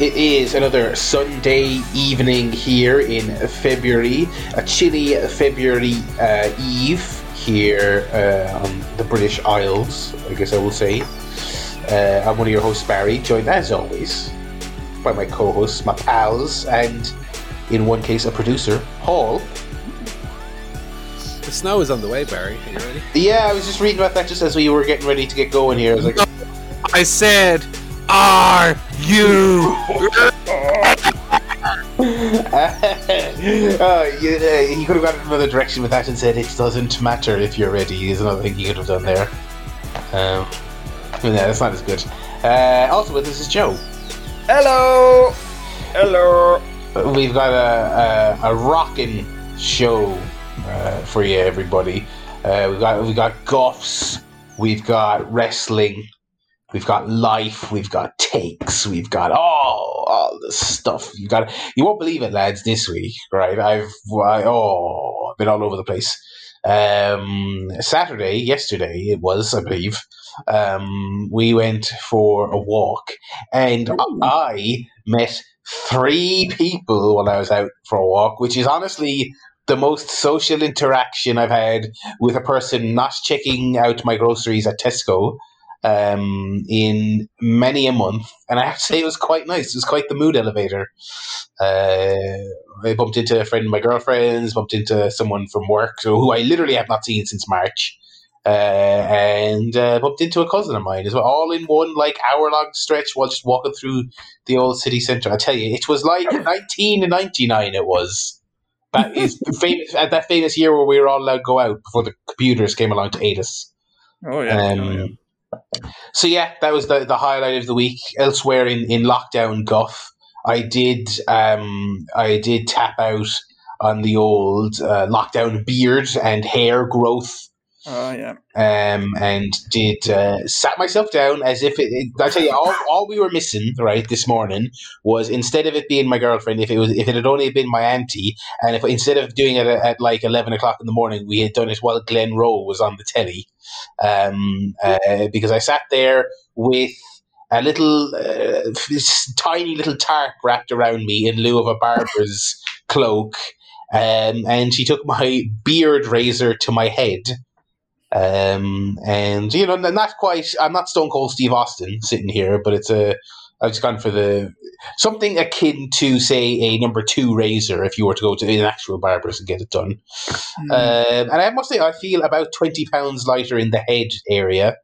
It is another Sunday evening here in February, a chilly February eve here on the British Isles, I guess I will say. I'm one of your hosts, Barry, joined as always by my co-hosts, my pals, and in one case a producer, Paul. The snow is on the way, Barry. Are you ready? Yeah, I was just reading about that just as we were getting ready to get going here. I was like, I said, are you? He could have gone in another direction with that and said, it doesn't matter if you're ready, is another thing he could have done there. Yeah, that's not as good. Also with us is Joe. Hello! Hello! We've got a rockin' show for you, everybody. We've got goths, we've got wrestling, we've got life, we've got takes, we've got all the stuff. You won't believe it, lads, this week, right? I've been all over the place. Yesterday it was, I believe, we went for a walk, and I met three people when I was out for a walk, which is honestly the most social interaction I've had with a person not checking out my groceries at Tesco in many a month. And I have to say, it was quite nice. It was quite the mood elevator. I bumped into a friend of my girlfriend's, bumped into someone from work, who I literally have not seen since March, and bumped into a cousin of mine as well, all in one hour-long stretch while just walking through the old city centre. I tell you, it was like 1999 it was. That is the famous, that famous year where we were all allowed to go out before the computers came along to aid us. Oh, yeah. So yeah, that was the highlight of the week. Elsewhere in lockdown guff, I did tap out on the old lockdown beard and hair growth. Oh yeah. And did sat myself down as if it I tell you, all we were missing right this morning was, instead of it being my girlfriend, if it had only been my auntie, and if instead of doing it at 11 o'clock in the morning, we had done it while Glen Rowe was on the telly, because I sat there with a little tiny little tarp wrapped around me in lieu of a barber's cloak, and she took my beard razor to my head. And you know, not quite. I'm not Stone Cold Steve Austin sitting here, but I've just gone for something akin to, say, a No. 2 razor if you were to go to an actual barber's and get it done. And I must say, I feel about 20 pounds lighter in the head area,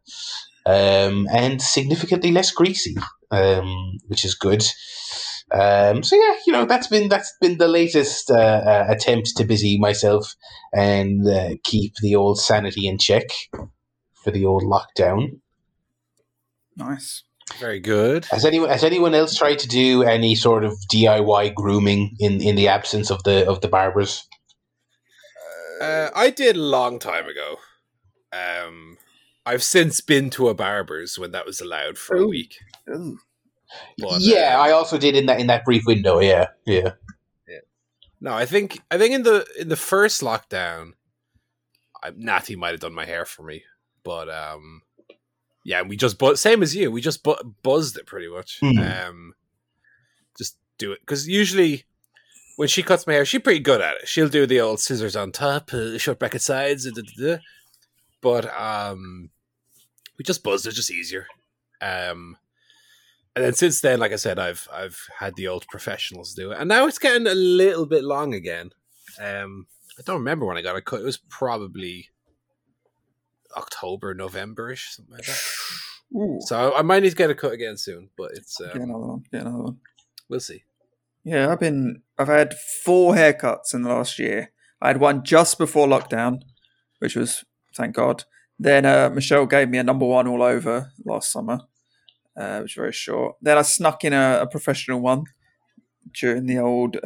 and significantly less greasy, which is good. So yeah, you know, that's been the latest attempt to busy myself and keep the old sanity in check for the old lockdown. Nice, very good. Has anyone else tried to do any sort of DIY grooming in the absence of the barbers? I did a long time ago. I've since been to a barber's when that was allowed for a week. Ooh. But, yeah, I also did in that brief window. Yeah. No, I think in the first lockdown, Natty might have done my hair for me, but yeah, we just same as you, we just buzzed it pretty much. Just do it, because usually when she cuts my hair, she's pretty good at it. She'll do the old scissors on top, short bracket sides, but we just buzzed it, just easier. And then since then, like I said, I've had the old professionals do it, and now it's getting a little bit long again. I don't remember when I got a cut. It was probably October, November-ish, something like that. Ooh. So I might need to get a cut again soon, but it's get another one. We'll see. Yeah, I've had 4 haircuts in the last year. I had one just before lockdown, which was, thank God. Then Michelle gave me a No. 1 all over last summer. Which is very short. Then I snuck in a professional one during the old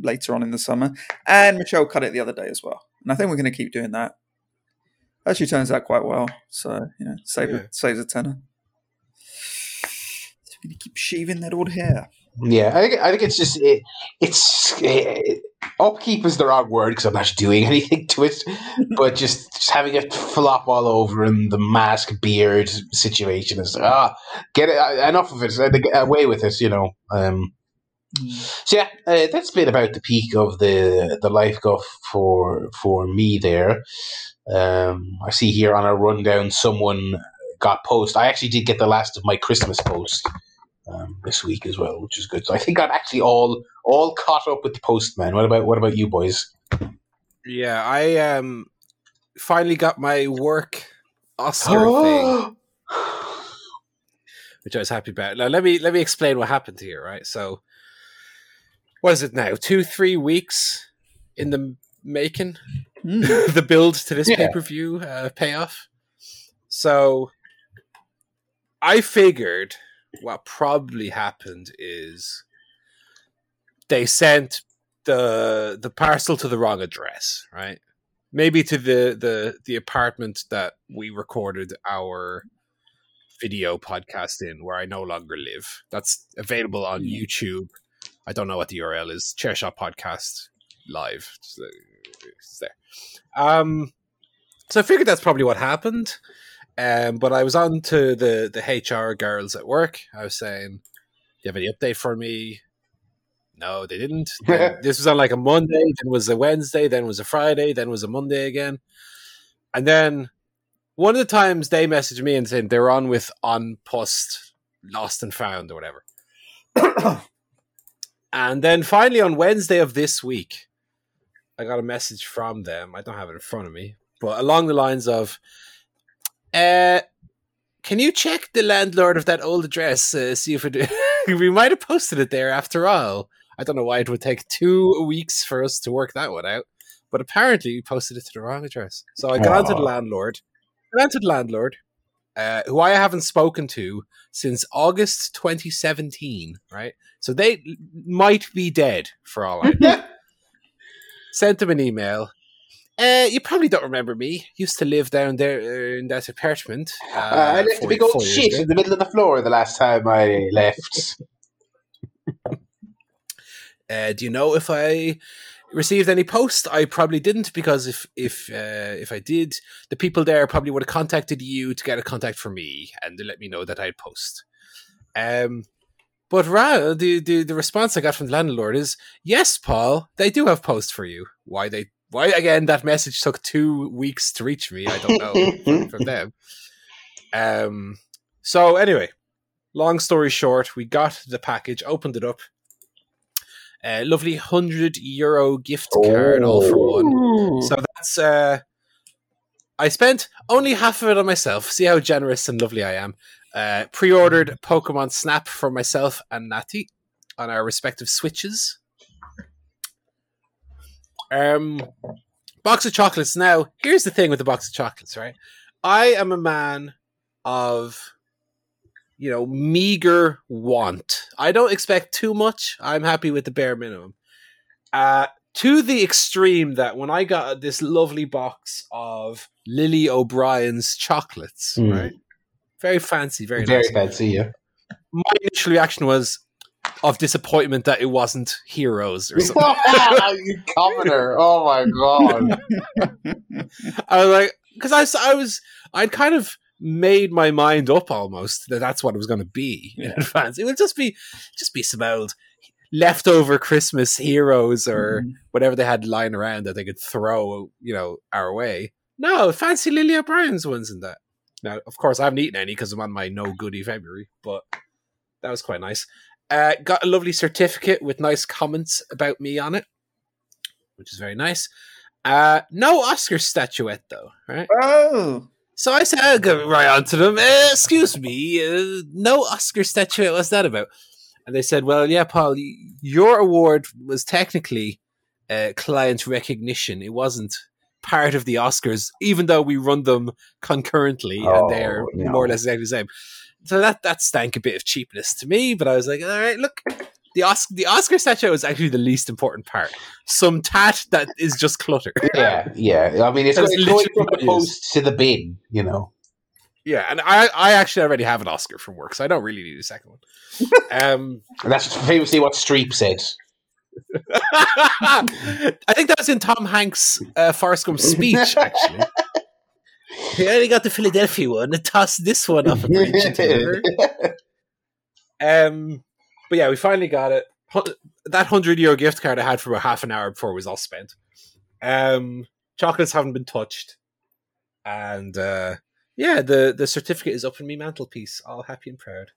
later on in the summer, and Michelle cut it the other day as well. And I think we're going to keep doing that. Actually, turns out quite well, so you know, saves a tenner. So we're going to keep shaving that old hair. Yeah, I think it's just upkeep is the wrong word because I'm not doing anything to it, but just having it flop all over and the mask beard situation is get it, enough of it, away with it, you know. So yeah, that's been about the peak of the life guff for me there. I see here on our rundown someone got post. I actually did get the last of my Christmas post. This week as well, which is good. So I think I'm actually all caught up with the postman. What about you boys? Yeah, I finally got my work Oscar thing, which I was happy about. Now let me explain what happened here, right? So what is it now? 2-3 weeks in the making, the build to this pay-per-view payoff. So I figured. What probably happened is they sent the parcel to the wrong address, right? Maybe to the apartment that we recorded our video podcast in, where I no longer live. That's available on YouTube. I don't know what the URL is. Chairshot Podcast Live. It's there. So I figured that's probably what happened. But I was on to the HR girls at work. I was saying, do you have any update for me? No, they didn't. This was on like a Monday, then was a Wednesday, then was a Friday, then was a Monday again. And then one of the times they messaged me and said they're on with on post, lost and found or whatever. And then finally on Wednesday of this week, I got a message from them. I don't have it in front of me, but along the lines of, can you check the landlord of that old address? See if it we might have posted it there after all. I don't know why it would take 2 weeks for us to work that one out, but apparently we posted it to the wrong address. So I got onto the landlord. Who I haven't spoken to since August 2017. Right, so they might be dead for all I know. Sent them an email. You probably don't remember me. Used to live down there in that apartment. I left a big old shit in the middle of the floor the last time I left. Do you know if I received any post? I probably didn't, because if I did, the people there probably would have contacted you to get a contact for me and to let me know that I'd post. But rather, the response I got from the landlord is, yes, Paul, they do have post for you. Why, again, that message took 2 weeks to reach me. I don't know from them. So anyway, long story short, we got the package, opened it up. A lovely €100 gift card, all for one. So that's... I spent only half of it on myself. See how generous and lovely I am. Pre-ordered Pokemon Snap for myself and Natty on our respective Switches. Box of chocolates. Now, here's the thing with the box of chocolates, right? I am a man of, you know, meager want. I don't expect too much. I'm happy with the bare minimum. To the extreme that when I got this lovely box of Lily O'Brien's chocolates, right? Very fancy, very nice. Very fancy, yeah. My initial reaction was, of disappointment that it wasn't Heroes or something. You commoner. Oh my God. I was like, because I'd kind of made my mind up almost that that's what it was going to be in advance. It would just be some old leftover Christmas Heroes or whatever they had lying around that they could throw, you know, our way. No, fancy Lily O'Brien's ones in that. Now, of course, I haven't eaten any because I'm on my no goodie February, but that was quite nice. Got a lovely certificate with nice comments about me on it, which is very nice. No Oscar statuette, though, right? Oh! So I said, I'll go right on to them. Excuse me, no Oscar statuette, what's that about? And they said, well, yeah, Paul, your award was technically client recognition. It wasn't part of the Oscars, even though we run them concurrently and they're more or less exactly the same. So that stank a bit of cheapness to me, but I was like, all right, look, the Oscar statue was actually the least important part. Some tat that is just clutter. Yeah, yeah. I mean, it's going from the post to the bin, you know. Yeah, and I actually already have an Oscar from work, so I don't really need a second one. And that's famously what Streep said. I think that was in Tom Hanks' Forrest Gump speech, actually. He already got the Philadelphia one. Toss this one up a bridge into her. But yeah, we finally got it. That €100 gift card I had for about half an hour before it was all spent. Chocolates haven't been touched. And yeah, the certificate is up in my mantelpiece, all happy and proud.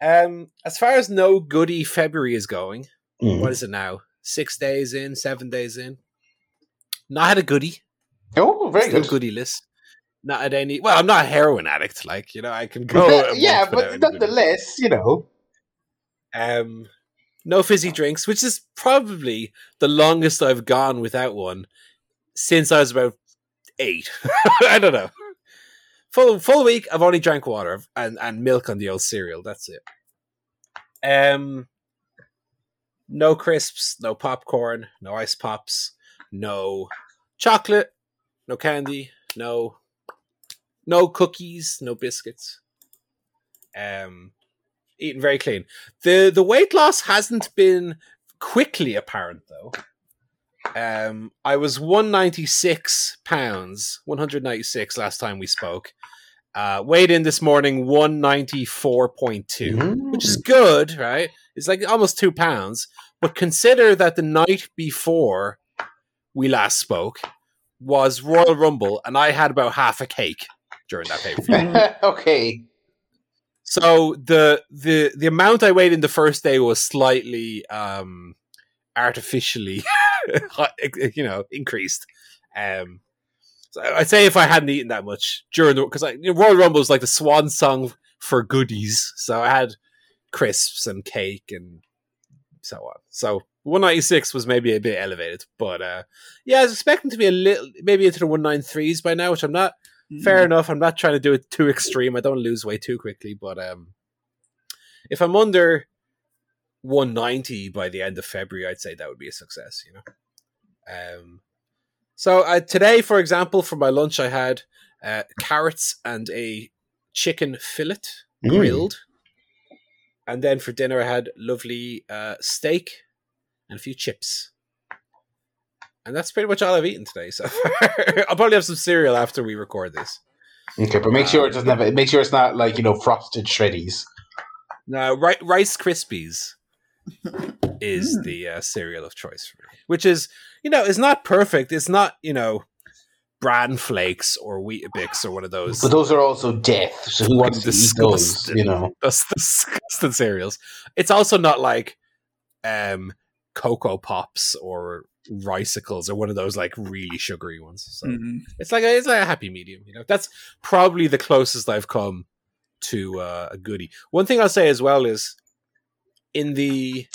As far as no goodie February is going, what is it now? 6 days in, 7 days in. Not had a goodie. Oh, very good. Goodie list. Not had any. Well, I'm not a heroin addict. Like, you know, I can go. Yeah, but nonetheless, you know. No fizzy drinks, which is probably the longest I've gone without one since I was about 8. I don't know. Full week, I've only drank water and milk on the old cereal. That's it. No crisps, no popcorn, no ice pops, no chocolate, no candy, no cookies, no biscuits. Eating very clean. The weight loss hasn't been quickly apparent, though. I was 196 last time we spoke. Weighed in this morning, 194.2, which is good, right? It's like almost 2 pounds. But consider that the night before we last spoke was Royal Rumble, and I had about half a cake during that pay-per-view. Okay. So the amount I weighed in the first day was slightly artificially, you know, increased. So I'd say if I hadn't eaten that much during the, because Royal Rumble was like the swan song for goodies. So I had crisps and cake and so on. So 196 was maybe a bit elevated, but yeah, I was expecting to be a little, maybe into the 193s by now, which I'm not. Fair enough. I'm not trying to do it too extreme. I don't lose weight too quickly, but if I'm under 190 by the end of February, I'd say that would be a success, you know. So today, for example, for my lunch, I had carrots and a chicken fillet grilled, and then for dinner, I had lovely steak and a few chips. And that's pretty much all I've eaten today. So I'll probably have some cereal after we record this. Okay, but make sure it doesn't have. Make sure it's not like, you know, frosted shreddies. No, Rice Krispies is the cereal of choice for me, which is, you know, it's not perfect. It's not, you know, Bran Flakes or Weetabix or one of those. But those are also death. So who wants to eat those? You know, those disgusting cereals. It's also not like Cocoa Pops or Ricicles are one of those like really sugary ones, so it's like a happy medium, you know. That's probably the closest I've come to a goodie. One thing I'll say as well is, in the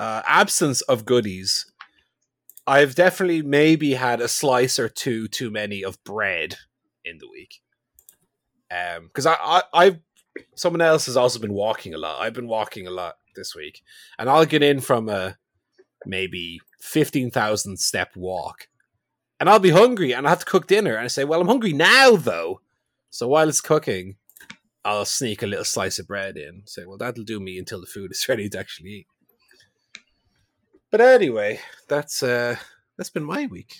absence of goodies, I've definitely maybe had a slice or two too many of bread in the week, because I've someone else has also been walking a lot. I've been walking a lot this week, and I'll get in from a maybe 15,000 step walk, and I'll be hungry and I have to cook dinner, and I say, well, I'm hungry now though, so while it's cooking I'll sneak a little slice of bread in, say, well, that'll do me until the food is ready to actually eat. But anyway, that's been my week.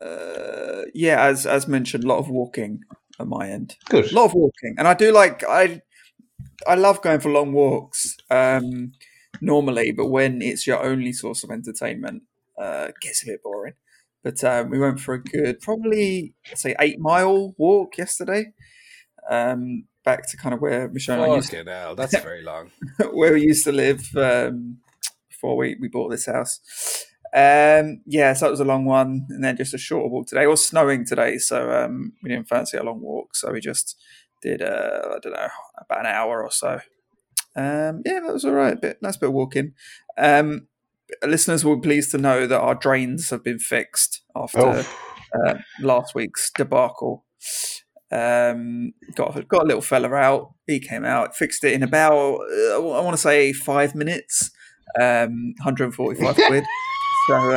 Yeah, as mentioned, a lot of walking at my end. Good. A lot of walking, and I do like I love going for long walks normally, but when it's your only source of entertainment, it gets a bit boring. But we went for a good, probably, I'd say 8-mile walk yesterday, back to kind of where Michelle and I used to live. That's very long. Where we used to live before we bought this house. Yeah, so it was a long one, and then just a shorter walk today. It was snowing today, so we didn't fancy a long walk, so we just did I don't know, about an hour or so. Yeah, that was all right. Nice bit of walking. Listeners will be pleased to know that our drains have been fixed after last week's debacle. Got a little fella out. He came out, fixed it in about I want to say 5 minutes. 145 quid. So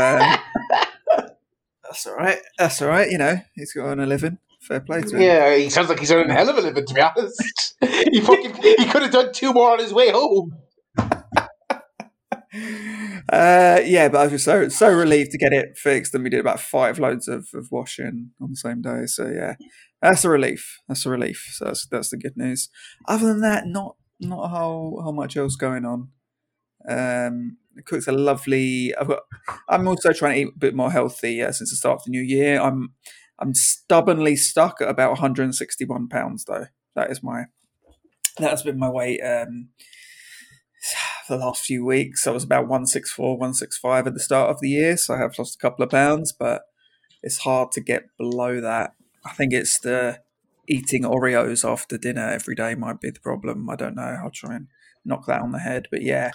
that's all right. That's all right. You know, he's got on a living. Fair play to him. Yeah, he sounds like he's on a hell of a living, to be honest. He could have done two more on his way home. Yeah, but I was so relieved to get it fixed, and we did about five loads of washing on the same day. So yeah, that's a relief. So that's the good news. Other than that, not a whole much else going on. It cooks a lovely. I'm also trying to eat a bit more healthy since the start of the new year. I'm stubbornly stuck at about 161 pounds though. That's been my weight for the last few weeks. I was about 164, 165 at the start of the year, so I have lost a couple of pounds, but it's hard to get below that. I think it's the eating Oreos after dinner every day might be the problem. I don't know. I'll try and knock that on the head, but yeah.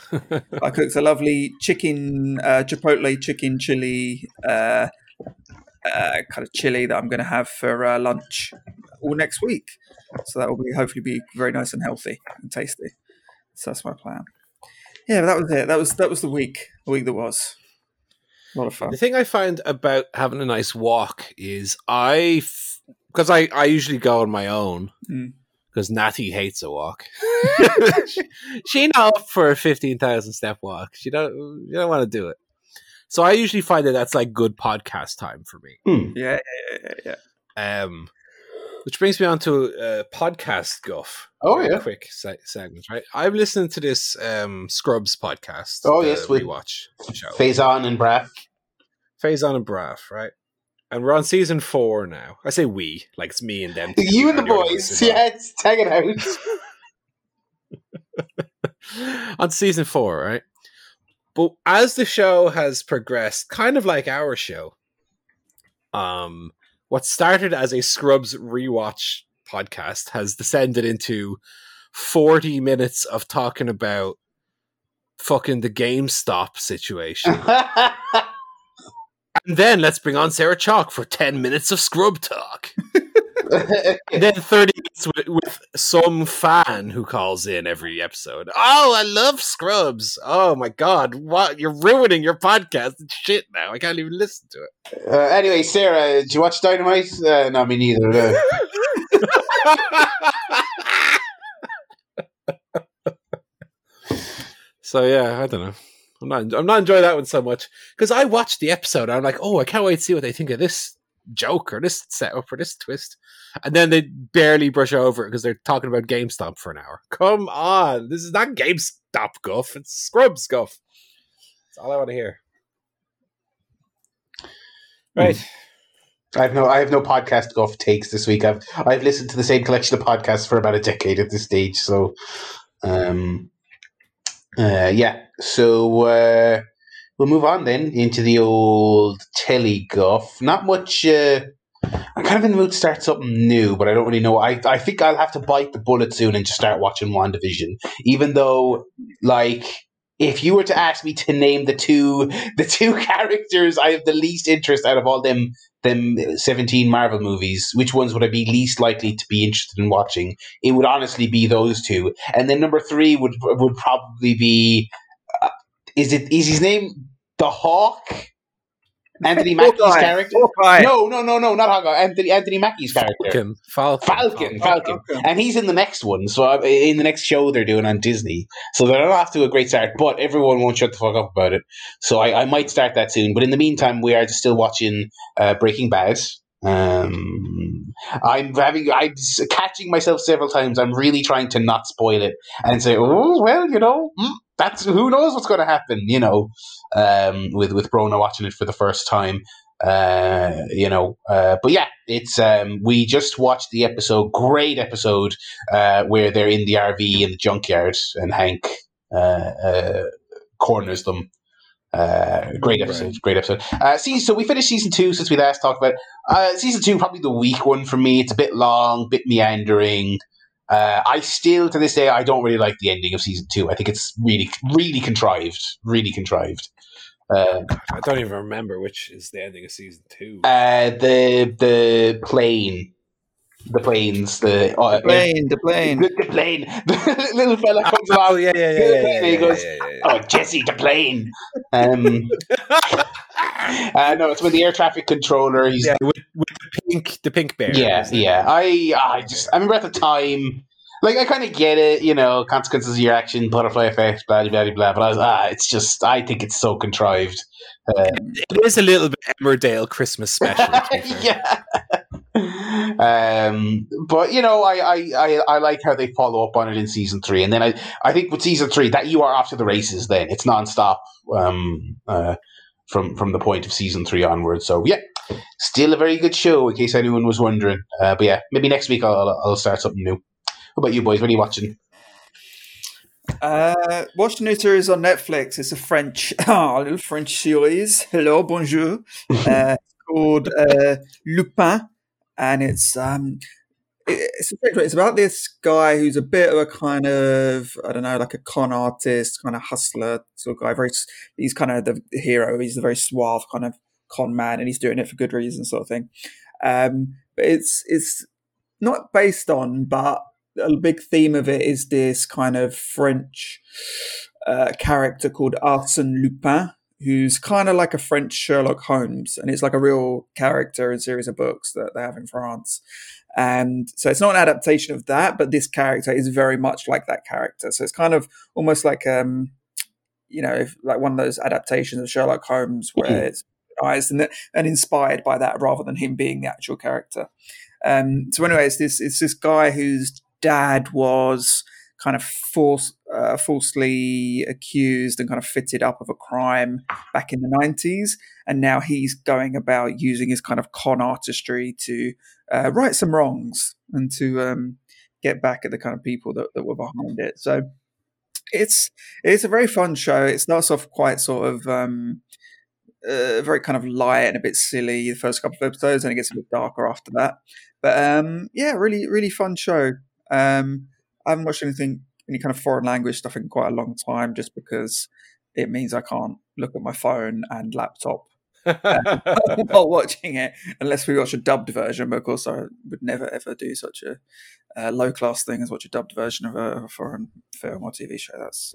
I cooked a lovely chipotle chicken chili kind of chili that I'm going to have for lunch all next week. So that will be hopefully be very nice and healthy and tasty. So that's my plan. Yeah, but that was it. That was the week. The week that was a lot of fun. The thing I find about having a nice walk is because I usually go on my own because Natty hates a walk. She's not up for a 15,000 step walk. She don't want to do it. So I usually find that's like good podcast time for me. Yeah. Which brings me on to podcast guff. Oh, yeah. Quick segment, right? I've listened to this Scrubs podcast. Oh, yes. We watch Faison and Braff. Right? And we're on season 4 now. I say we, like it's me and them. You and the boys. Yeah, it's tagging out. On season 4, right? But as the show has progressed, kind of like our show, what started as a Scrubs rewatch podcast has descended into 40 minutes of talking about fucking the GameStop situation. And then let's bring on Sarah Chalk for 10 minutes of Scrub talk. And then 30 minutes with some fan who calls in every episode. Oh, I love Scrubs. Oh, my God. What? You're ruining your podcast. It's shit now. I can't even listen to it. Anyway, Sarah, did you watch Dynamite? No, me neither. No. So, yeah, I don't know. I'm not enjoying that one so much. Because I watched the episode. I'm like, oh, I can't wait to see what they think of this joke or this setup or this twist, and then they barely brush over it because they're talking about GameStop for an hour. Come on, this is not GameStop guff, it's Scrubs guff. That's all I want to hear. Right. I have no podcast guff takes this week. I've listened to the same collection of podcasts for about a decade at this stage. So, yeah. So. We'll move on then into the old telly guff. Not much. I'm kind of in the mood to start something new, but I don't really know. I think I'll have to bite the bullet soon and just start watching WandaVision. Even though, like, if you were to ask me to name the two characters I have the least interest out of all them 17 Marvel movies, which ones would I be least likely to be interested in watching? It would honestly be those two, and then number 3 would probably be. Is his name the Hawk? Anthony Mackie's character? Hawkeye. No, not Hawkeye. Anthony Mackie's character. Falcon. And he's in the next one. So in the next show they're doing on Disney. So they're off to a great start, but everyone won't shut the fuck up about it. So I might start that soon. But in the meantime, we are still watching Breaking Bad. I'm catching myself several times. I'm really trying to not spoil it and say, oh, well, you know, that's who knows what's going to happen, you know, with Bronagh watching it for the first time, you know, but yeah, it's, we just watched the episode, great episode, where they're in the RV in the junkyard and Hank, corners them. Great episode. So we finished season 2 since we last talked about it. Season 2, probably the weak one for me. It's a bit long, bit meandering. I still, to this day, I don't really like the ending of season 2. I think it's really contrived. I don't even remember which is the ending of season 2. The plane. The planes, the plane. The little fella comes out. Yeah. He goes, "Oh, Jesse, the plane." No, it's with the air traffic controller. He's with the pink bear. Yeah. I remember at the time, like, I kind of get it, you know, consequences of your action, butterfly effect, blah blah blah. But I was, it's just, I think it's so contrived. It is a little bit Emmerdale Christmas special. Yeah. But you know, I like how they follow up on it in season 3, and then I think with season 3 that you are off to the races. Then it's nonstop from the point of season 3 onwards. So yeah, still a very good show, in case anyone was wondering. But yeah, maybe next week I'll start something new. What about you boys? What are you watching? Watch the new series on Netflix. It's a little French series. Hello, bonjour. Called Lupin. And it's about this guy who's a bit of a kind of, I don't know, like a con artist, kind of hustler sort of guy. He's kind of the hero. He's a very suave kind of con man, and he's doing it for good reason, sort of thing. But it's not based on, but a big theme of it is this kind of French character called Arsène Lupin, who's kind of like a French Sherlock Holmes, and it's like a real character and series of books that they have in France. And so it's not an adaptation of that, but this character is very much like that character. So it's kind of almost like, you know, like one of those adaptations of Sherlock Holmes where it's and inspired by that rather than him being the actual character. So anyway, it's this guy whose dad was kind of falsely accused and kind of fitted up of a crime back in the 90s. And now he's going about using his kind of con artistry to right some wrongs and to get back at the kind of people that were behind it. So it's a very fun show. It starts off quite sort of very kind of light and a bit silly the first couple of episodes, and it gets a bit darker after that. But yeah, really, really fun show. I haven't watched any kind of foreign language stuff in quite a long time, just because it means I can't look at my phone and laptop while watching it, unless we watch a dubbed version. But of course, I would never ever do such a low class thing as watch a dubbed version of a foreign film or TV show. That's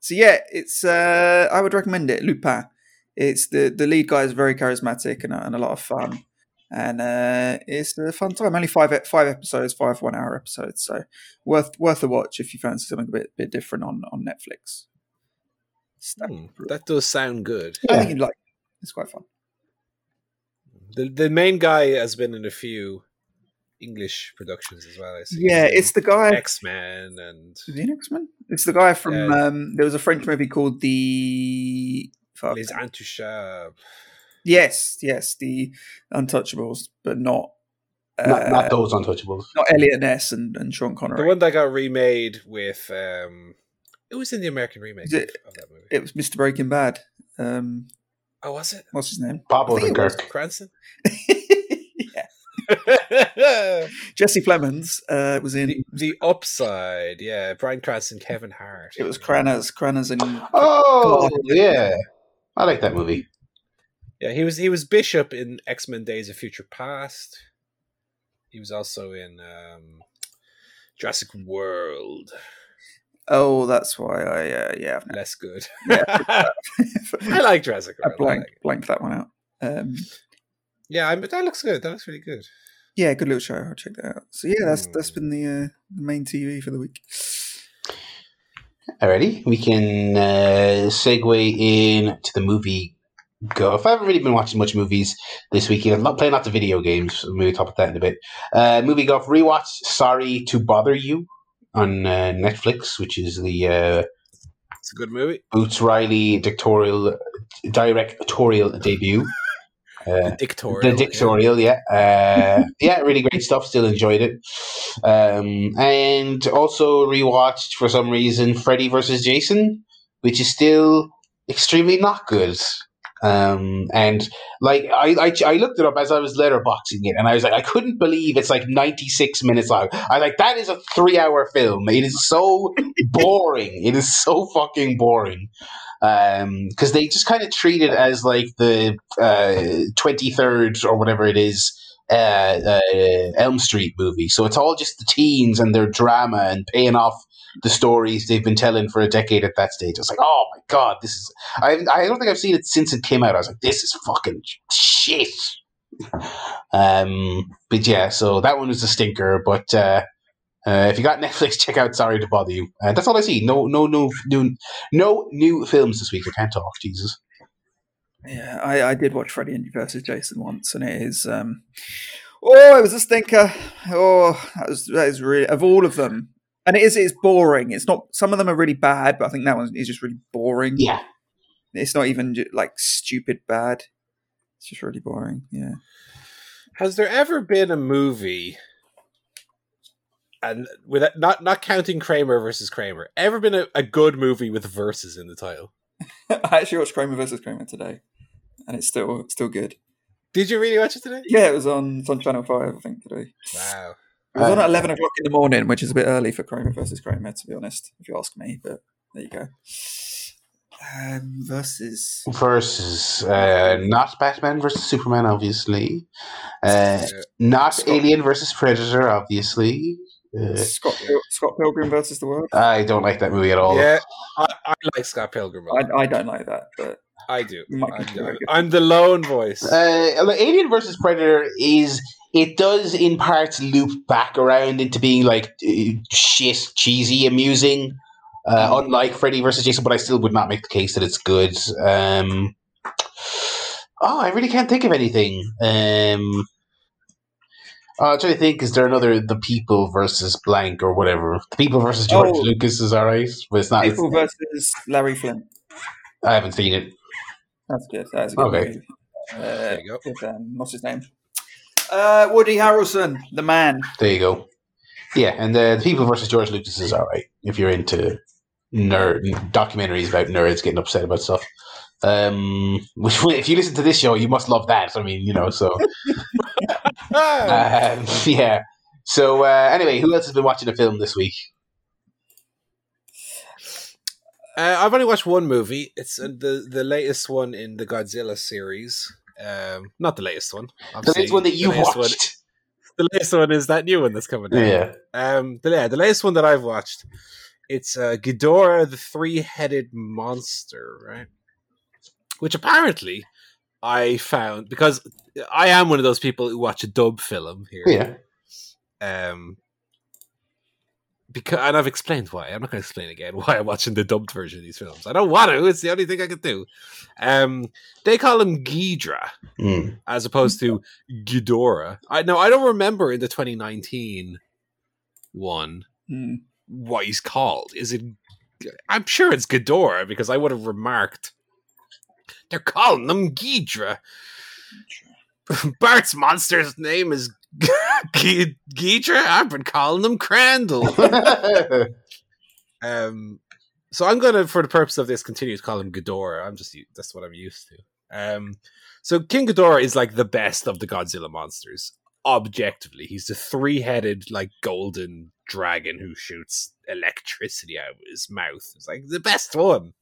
so yeah. It's I would recommend it. Lupin. It's the lead guy is very charismatic and a lot of fun. And it's a fun time. Only five episodes, 5 one-hour episodes, so worth a watch if you fancy something a bit different on Netflix. That does sound good. Yeah. I think you'd like it. It's quite fun. The main guy has been in a few English productions as well. I see. Yeah, it's the guy X-Men and is he in X-Men? It's the guy from there was a French movie called Les Antouchables. Yes, the Untouchables, but not those Untouchables. Not Elliot Ness and Sean Connery. The one that got remade with it was in the American remake of that movie. It was Mr. Breaking Bad. Was it? What's his name? Bob Odenkirk. Cranston. Yeah. Jesse Plemons was in the Upside. Yeah, Bryan Cranston, Kevin Hart. It was Craners and yeah, I like that movie. Yeah, he was Bishop in X-Men: Days of Future Past. He was also in Jurassic World. Oh, that's why I've never... Less good. Yeah. I like Jurassic World. I blanked that one out. But that looks good. That looks really good. Yeah, good little show. I'll check that out. So yeah, that's been the main TV for the week. Alrighty, we can segue in to the movie. Go. If I haven't really been watching much movies this weekend, I'm not playing lots of video games. We'll talk about that in a bit. Movie Golf rewatch Sorry to Bother You on Netflix, which is the it's a good movie. Boots Riley directorial debut. The dictorial. Yeah, really great stuff. Still enjoyed it. And also rewatched for some reason Freddy vs. Jason, which is still extremely not good. And like I looked it up as I was letterboxing it, and I was like, I couldn't believe it's like 96 minutes long. I was like, that is a 3-hour film. It is so boring. It is so fucking boring. Because they just kind of treat it as like the 23rd or whatever it is Elm Street movie. So it's all just the teens and their drama and paying off the stories they've been telling for a decade at that stage. I was like, oh my God, this is... I don't think I've seen it since it came out. I was like, this is fucking shit. But yeah, so that one was a stinker, but... if you got Netflix, check out Sorry to Bother You. That's all I see. No new films this week. I can't talk, Jesus. Yeah, I did watch Freddy vs. Jason once, and it is... it was a stinker. Oh, that is really... Of all of them. And it's boring. It's not... Some of them are really bad, but I think that one is just really boring. Yeah. It's not even, like, stupid bad. It's just really boring, yeah. Has there ever been a movie... And with not counting Kramer versus Kramer, ever been a good movie with verses in the title? I actually watched Kramer versus Kramer today, and it's still good. Did you really watch it today? Yeah, it's on Channel 5, I think, today. Wow, it was on at 11 o'clock in the morning, which is a bit early for Kramer versus Kramer, to be honest, if you ask me. But there you go. Not Batman versus Superman, obviously. Not Alien versus Predator, obviously. Scott Pilgrim versus the World. I don't like that movie at all. Yeah, I like Scott Pilgrim. I don't like that, but I do. I'm the lone voice. Alien versus Predator does in parts loop back around into being like shit, cheesy, amusing, unlike Freddy versus Jason. But I still would not make the case that it's good. I really can't think of anything. I'm trying to think, is there another The People versus blank or whatever? The People versus George Lucas is alright, but it's not. People versus Larry Flint. I haven't seen it. That's good. That's a good movie. There you go. With, what's his name? Woody Harrelson, the man. There you go. Yeah, and The People versus George Lucas is alright if you're into documentaries about nerds getting upset about stuff. Which, if you listen to this show, you must love that. I mean, you know, so. Yeah. So anyway, who else has been watching a film this week? I've only watched one movie. It's the latest one in the Godzilla series. Not the latest one. Obviously. The latest one that you watched. The latest one is that new one that's coming out. Yeah. The latest one that I've watched. It's Ghidorah, the three-headed monster, right? Which apparently I found, because I am one of those people who watch a dub film here. Yeah. And I've explained why. I'm not going to explain again why I'm watching the dubbed version of these films. I don't want to. It's the only thing I can do. They call him Ghidra as opposed to Ghidorah. I don't remember in the 2019 one what he's called. Is it? I'm sure it's Ghidorah because I would have remarked. They're calling them Ghidra. Bart's monster's name is Ghidra. I've been calling them Crandall. So I'm going to, for the purpose of this, continue to call him Ghidorah. That's what I'm used to. So King Ghidorah is like the best of the Godzilla monsters. Objectively, he's the three-headed, like golden dragon who shoots electricity out of his mouth. It's like the best one.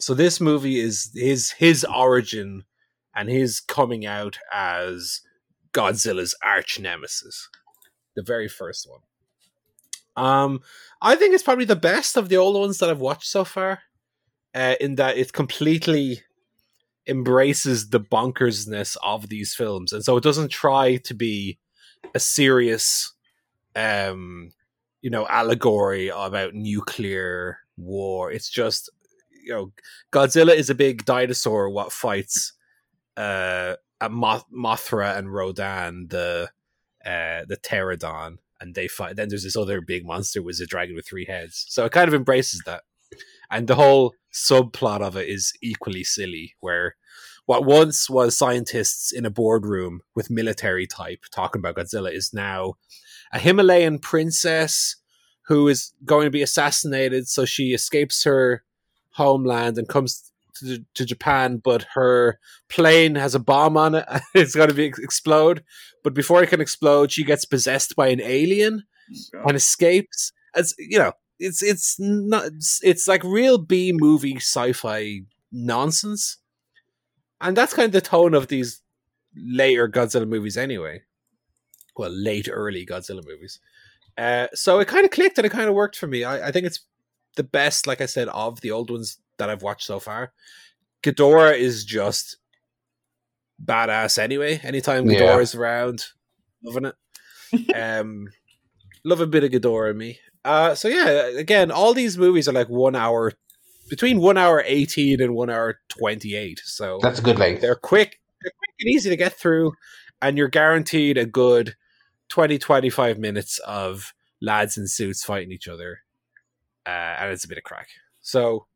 So this movie is his origin and his coming out as Godzilla's arch nemesis, the very first one. I think it's probably the best of the old ones that I've watched so far, in that it completely embraces the bonkersness of these films, and so it doesn't try to be a serious, allegory about nuclear war. It's just. Godzilla is a big dinosaur what fights Mothra and Rodan, the pterodon, and they fight. Then there's this other big monster with a dragon with three heads. So it kind of embraces that, and the whole subplot of it is equally silly. Where what once was scientists in a boardroom with military type talking about Godzilla is now a Himalayan princess who is going to be assassinated. So she escapes her homeland and comes to Japan, but her plane has a bomb on it. It's going to be explode, but before it can explode, she gets possessed by an alien and escapes. As you know, it's not, it's like real B movie sci-fi nonsense, and that's kind of the tone of these later Godzilla movies anyway. Well, late early Godzilla movies. So it kind of clicked and it kind of worked for me. I think it's the best, like I said, of the old ones that I've watched so far. Ghidorah is just badass anyway. Anytime Ghidorah is around, loving it. Love a bit of Ghidorah in me. So yeah, again, all these movies are like 1 hour, between 1 hour 18 and 1 hour 28. So that's a good length. They're quick and easy to get through, and you're guaranteed a good 20-25 minutes of lads in suits fighting each other, and it's a bit of crack. So,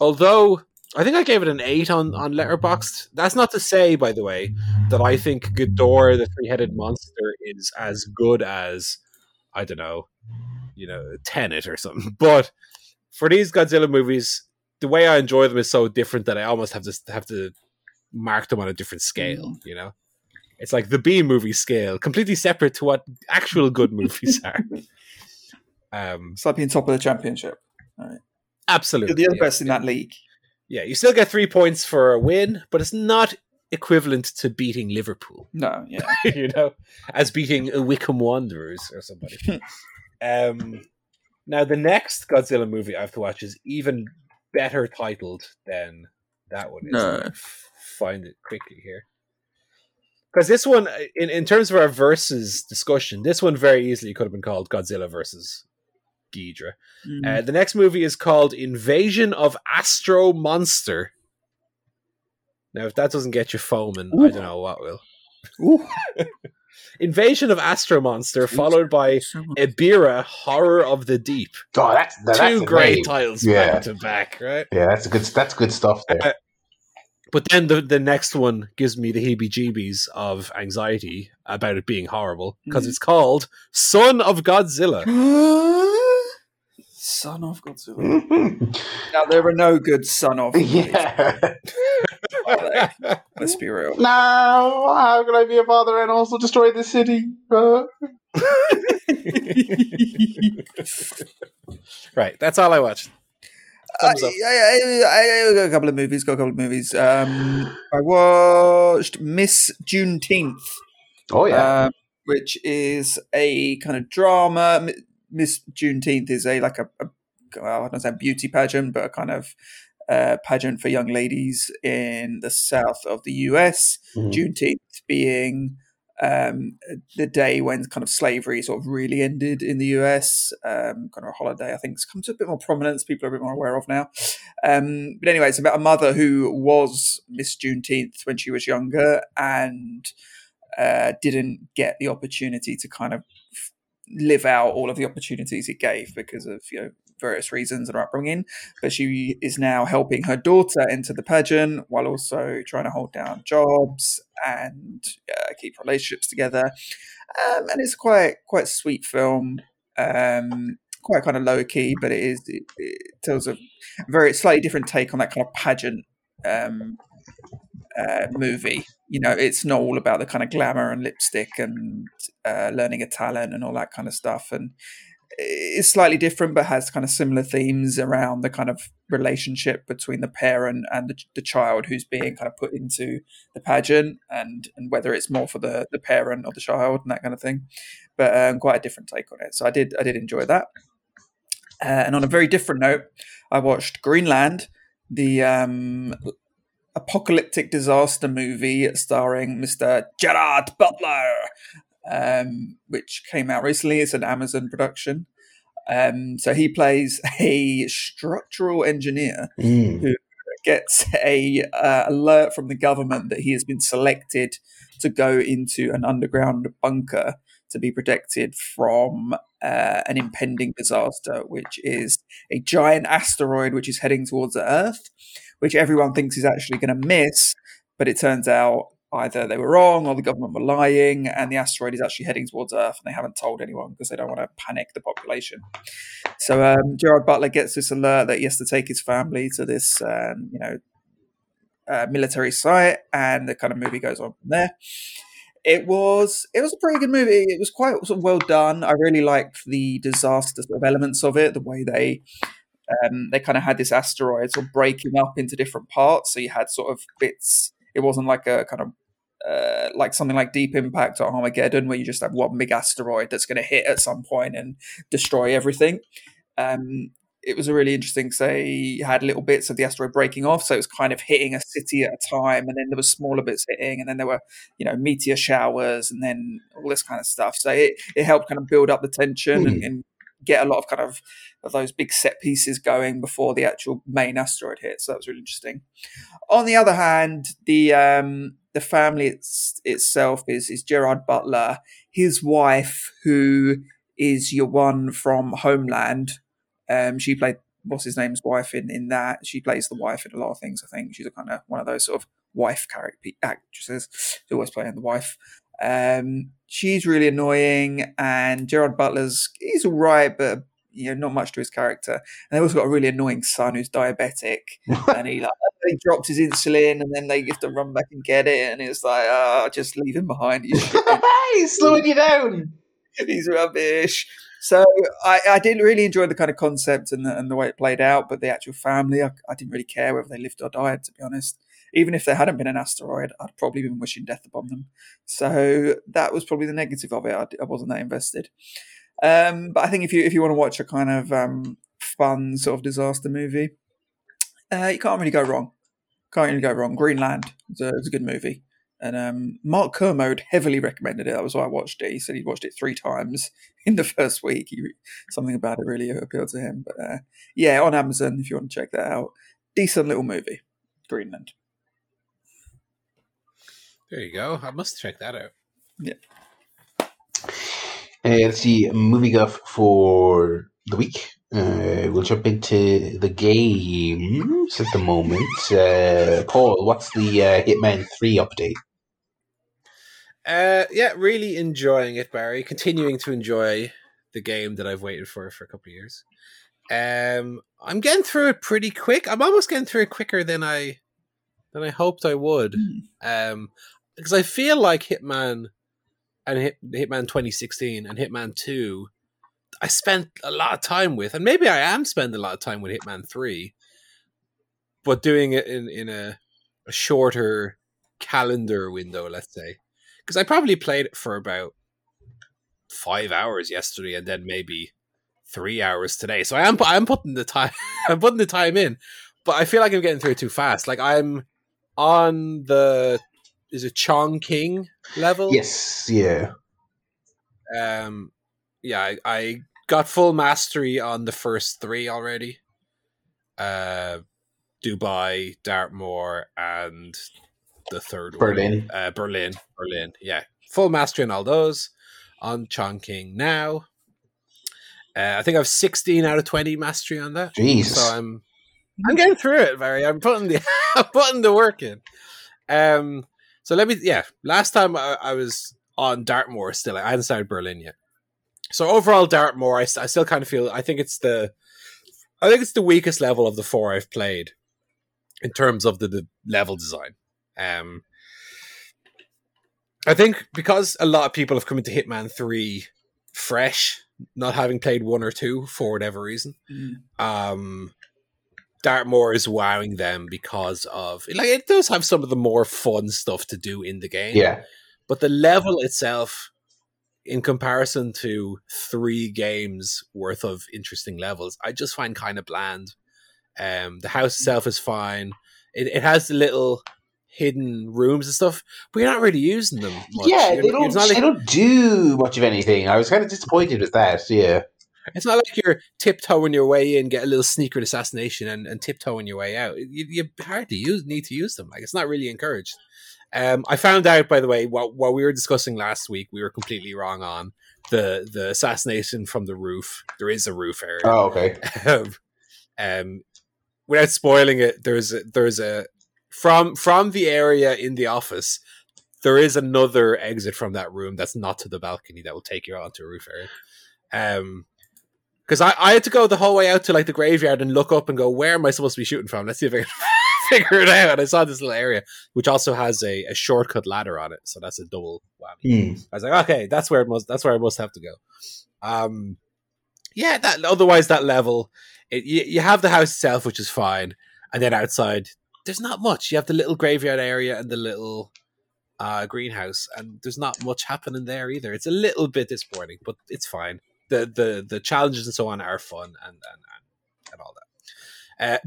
although I think I gave it an 8 on Letterboxd, that's not to say, by the way, that I think Ghidorah the three-headed monster is as good as, I don't know, Tenet or something. But for these Godzilla movies, the way I enjoy them is so different that I almost have to mark them on a different scale, It's like the B movie scale, completely separate to what actual good movies are. It's like being top of the championship. All right. Absolutely. You're the other best in that league. Yeah, you still get 3 points for a win, but it's not equivalent to beating Liverpool. No, yeah. As beating Wycombe Wanderers or somebody. Now, the next Godzilla movie I have to watch is even better titled than that one is. No. Find it quickly here. Because this one, in terms of our versus discussion, this one very easily could have been called Godzilla versus Ghidorah. Mm. The next movie is called Invasion of Astro Monster. Now, if that doesn't get you foaming, I don't know what will. Invasion of Astro Monster, followed by Ebirah, Horror of the Deep. Oh, that's two great titles back to back, right? Yeah, that's good stuff there. But then the next one gives me the heebie-jeebies of anxiety about it being horrible, because it's called Son of Godzilla. Son of Godzilla. Now, there were no good Son of Godzilla. Yeah. Let's be real. Now, how can I be a father and also destroy the city? Right, that's all I watched. I got a couple of movies. I watched Miss Juneteenth. Oh yeah, which is a kind of drama. Miss Juneteenth is well, I don't say beauty pageant, but a kind of pageant for young ladies in the south of the US. Mm-hmm. Juneteenth being the day when kind of slavery sort of really ended in the US, kind of a holiday, I think it's come to a bit more prominence, people are a bit more aware of now. But anyway, it's about a mother who was Miss Juneteenth when she was younger and didn't get the opportunity to kind of live out all of the opportunities it gave because of, various reasons and her upbringing. But she is now helping her daughter enter the pageant while also trying to hold down jobs and keep relationships together. And it's quite sweet film, quite kind of low key, but it tells a very slightly different take on that kind of pageant movie. It's not all about the kind of glamour and lipstick and learning a talent and all that kind of stuff. And it's slightly different, but has kind of similar themes around the kind of relationship between the parent and the child who's being kind of put into the pageant, and whether it's more for the parent or the child and that kind of thing. But quite a different take on it. So I did enjoy that. And on a very different note, I watched Greenland, the apocalyptic disaster movie starring Mr. Gerard Butler, which came out recently. It's an Amazon production. So he plays a structural engineer who gets a alert from the government that he has been selected to go into an underground bunker to be protected from an impending disaster, which is a giant asteroid which is heading towards the Earth, which everyone thinks is actually going to miss, but it turns out either they were wrong or the government were lying, and the asteroid is actually heading towards Earth, and they haven't told anyone because they don't want to panic the population. So Gerard Butler gets this alert that he has to take his family to this, military site, and the kind of movie goes on from there. It was a pretty good movie. It was quite sort of well done. I really liked the disaster sort of elements of it, the way they kind of had this asteroid sort of breaking up into different parts. So you had sort of bits. It wasn't like a kind of like something like Deep Impact or Armageddon, where you just have one big asteroid that's going to hit at some point and destroy everything. It was a really interesting, say, you had little bits of the asteroid breaking off, so it was kind of hitting a city at a time, and then there were smaller bits hitting, and then there were, you know, meteor showers, and then all this kind of stuff. So it helped kind of build up the tension and get a lot of kind of those big set pieces going before the actual main asteroid hit. So that was really interesting. On the other hand, the family itself is Gerard Butler, his wife, who is your one from Homeland. She played what's his name's wife in that. She plays the wife in a lot of things. I think she's a kind of one of those sort of wife character actresses who always playing the wife. She's really annoying, and Gerard Butler's he's all right, but you know, not much to his character. And they've also got a really annoying son who's diabetic, and he dropped his insulin, and then they have to run back and get it, and it's like, oh, just leave him behind. He's slowing you down. He's rubbish. So I did really enjoy the kind of concept and the way it played out, but the actual family, I didn't really care whether they lived or died, to be honest. Even if there hadn't been an asteroid, I'd probably been wishing death upon them. So that was probably the negative of it. I wasn't that invested. But I think if you want to watch a kind of fun sort of disaster movie, you can't really go wrong. Greenland was a good movie. And Mark Kermode heavily recommended it. That was why I watched it. He said he'd watched it 3 times in the first week. Something about it really appealed to him. But yeah, on Amazon, if you want to check that out. Decent little movie, Greenland. There you go. I must check that out. Yeah. Let's see, moving up for the week. We'll jump into the games at the moment. Paul, what's the Hitman 3 update? Yeah, really enjoying it, Barry. Continuing to enjoy the game that I've waited for a couple of years. I'm getting through it pretty quick. I'm almost getting through it quicker than I hoped I would. Because I feel like Hitman and Hitman 2016 and Hitman 2 I spent a lot of time with, and maybe I am spending a lot of time with Hitman 3, but doing it in a shorter calendar window, let's say. Because I probably played it for about 5 hours yesterday and then maybe 3 hours today. So I'm putting the time I'm putting the time in. But I feel like I'm getting through it too fast. Like I'm on the is it Chongqing level? Yes, yeah. Yeah, I got full mastery on the first 3 already. Dubai, Dartmoor, and the third Berlin. Berlin, yeah. Full mastery on all those. On Chongqing now. I think I have 16 out of 20 mastery on that. Jeez. So I'm getting through it, Barry. I'm putting the work in. So last time I was on Dartmoor still. I hadn't started Berlin yet. So overall, Dartmoor, I still kind of feel. I think it's the weakest level of the 4 I've played in terms of the level design. I think because a lot of people have come into Hitman 3 fresh, not having played 1 or 2 for whatever reason. Dartmoor is wowing them because of it does have some of the more fun stuff to do in the game. Yeah, but the level itself, in comparison to 3 games worth of interesting levels, I just find kind of bland. The house itself is fine. It has the little hidden rooms and stuff, but you're not really using them much. Yeah, they don't do much of anything. I was kind of disappointed with that, yeah. It's not like you're tiptoeing your way in, get a little sneaker assassination and tiptoeing your way out. You hardly need to use them. It's not really encouraged. I found out, by the way, what we were discussing last week, we were completely wrong on the assassination from the roof. There is a roof area. Oh, okay. Without spoiling it, there's a from the area in the office, there is another exit from that room that's not to the balcony that will take you out onto a roof area. Because I had to go the whole way out to the graveyard and look up and go, where am I supposed to be shooting from? Let's see if I can figure it out. I saw this little area, which also has a shortcut ladder on it. So that's a double whammy. I was like, okay, that's where I must have to go. Yeah, that otherwise that level, you have the house itself, which is fine. And then outside, there's not much. You have the little graveyard area and the little greenhouse. And there's not much happening there either. It's a little bit disappointing, but it's fine. The challenges and so on are fun and all that.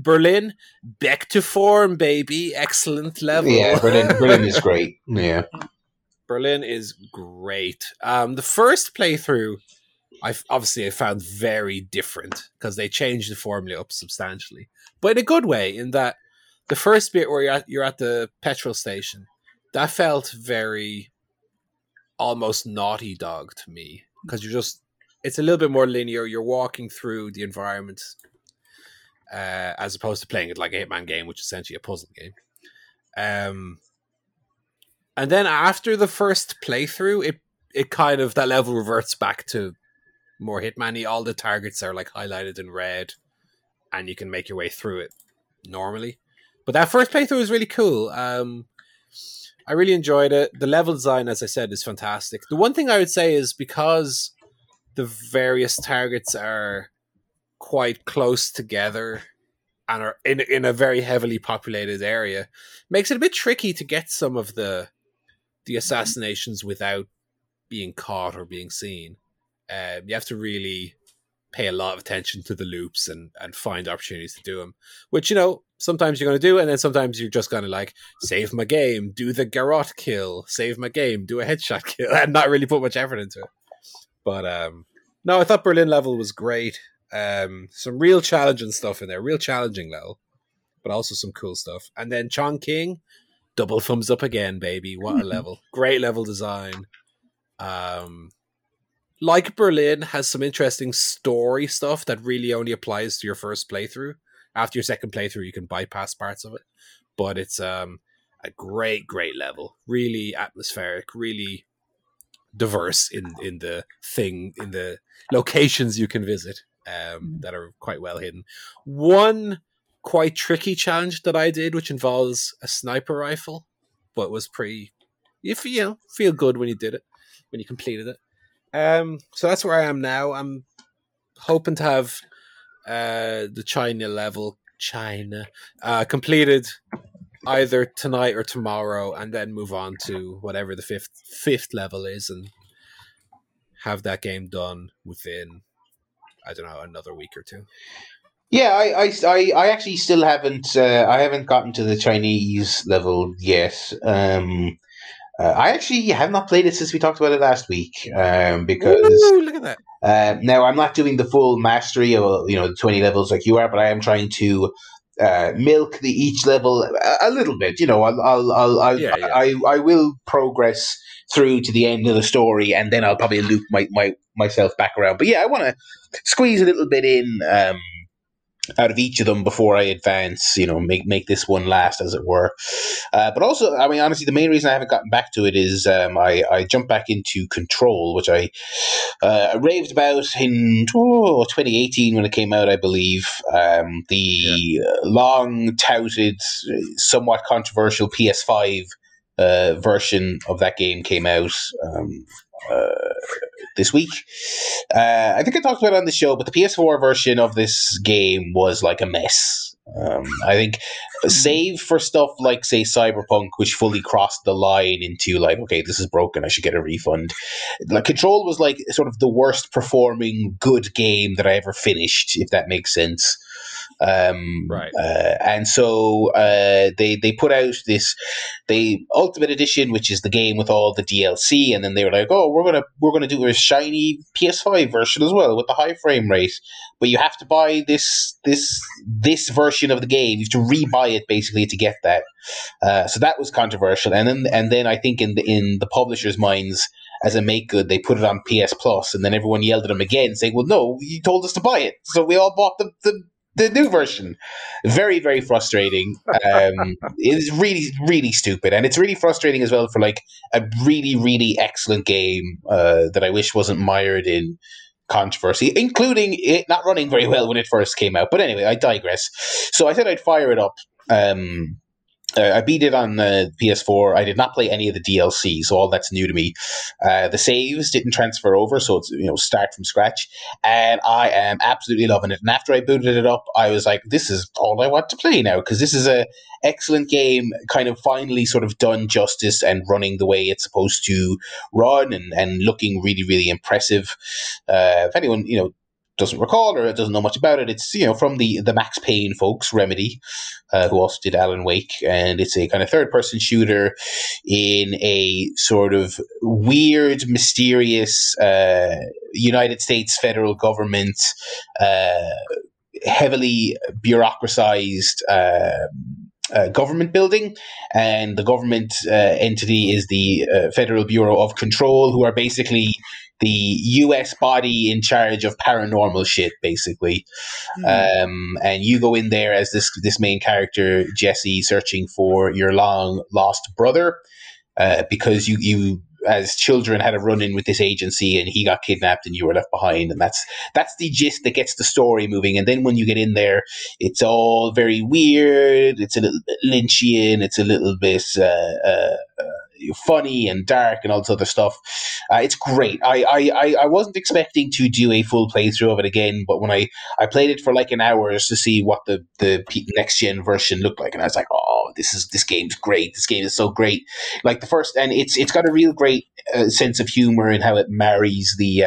Berlin, back to form, baby. Excellent level. Yeah, Berlin is great. Yeah, Berlin is great. The first playthrough, I found very different because they changed the formula up substantially, but in a good way. In that, the first bit where you're at the petrol station, that felt very almost Naughty Dog to me because it's a little bit more linear. You're walking through the environment. As opposed to playing it like a Hitman game, which is essentially a puzzle game. And then after the first playthrough, it kind of, that level reverts back to more Hitman-y. All the targets are like highlighted in red and you can make your way through it normally. But that first playthrough was really cool. I really enjoyed it. The level design, as I said, is fantastic. The one thing I would say is because the various targets are quite close together and are in a very heavily populated area, makes it a bit tricky to get some of the assassinations without being caught or being seen. You have to really pay a lot of attention to the loops and find opportunities to do them, which, you know, sometimes you're going to do, and then sometimes you're just going to like, save my game, do the garrote kill, save my game, do a headshot kill, and not really put much effort into it. But no, I thought Berlin level was great. Some real challenging stuff in there, real challenging level, but also some cool stuff. And then Chongqing, double thumbs up again, baby. What a level. Great level design. Like Berlin, has some interesting story stuff that really only applies to your first playthrough. After your second playthrough, you can bypass parts of it. But it's a great, great level. Really atmospheric, really diverse in the locations you can visit. That are quite well hidden. One quite tricky challenge that I did, which involves a sniper rifle, but was pretty, feel good when you did it, when you completed it. So that's where I am now. I'm hoping to have the China level completed either tonight or tomorrow, and then move on to whatever the fifth level is, and have that game done within, I don't know, another week or two. Yeah, I actually still haven't. I haven't gotten to the Chinese level yet. I actually have not played it since we talked about it last week. Because ooh, look at that. Now I'm not doing the full mastery of the 20 levels like you are, but I am trying to milk each level a little bit. I will progress through to the end of the story, and then I'll probably loop myself back around. But yeah, I want to squeeze a little bit in out of each of them before I advance, make this one last, as it were. But also, I mean, honestly, the main reason I haven't gotten back to it is I jumped back into Control, which I raved about in 2018 when it came out, I believe. Long-touted, somewhat controversial PS5 version of that game came out this week. I think I talked about it on the show, but the PS4 version of this game was like a mess. I think, save for stuff like, say, Cyberpunk, which fully crossed the line into like, okay, this is broken, I should get a refund. Like, Control was like sort of the worst performing good game that I ever finished, if that makes sense. Right. And so they put out the Ultimate Edition, which is the game with all the DLC, and then they were like, oh, we're gonna do a shiny PS5 version as well with the high frame rate, but you have to buy this version of the game. You have to rebuy it basically to get that. So that was controversial, and then I think in the publishers' minds, as a make good, they put it on PS Plus, and then everyone yelled at them again, saying, well, no, you told us to buy it, so we all bought the new version. Very, very frustrating. It's really, really stupid. And it's really frustrating as well for like a really, really excellent game that I wish wasn't mired in controversy, including it not running very well when it first came out. But anyway, I digress. So I said I'd fire it up I beat it on the PS4. I did not play any of the DLC, so all that's new to me. The saves didn't transfer over, so it's, you know, start from scratch. And I am absolutely loving it. And after I booted it up, I was like, this is all I want to play now, because this is a excellent game, kind of finally sort of done justice and running the way it's supposed to run, and looking really, really impressive. If anyone, you know, doesn't recall or doesn't know much about it, it's, you know, from the Max Payne folks, Remedy, who also did Alan Wake, and it's a kind of third-person shooter in a sort of weird, mysterious United States federal government, heavily bureaucratized government building, and the government entity is the Federal Bureau of Control, who are basically the U.S. body in charge of paranormal shit, basically. And you go in there as this main character, Jesse, searching for your long-lost brother, because you as children had a run-in with this agency, and he got kidnapped and you were left behind. And that's the gist that gets the story moving. And then when you get in there, it's all very weird. It's a little bit Lynchian. It's a little bit funny and dark and all this other stuff. It's great. I wasn't expecting to do a full playthrough of it again, but when I played it for like an hour just to see what the next gen version looked like, and I was like, oh, this game's great. This game is so great. Like the first, and it's got a real great sense of humor in how it marries the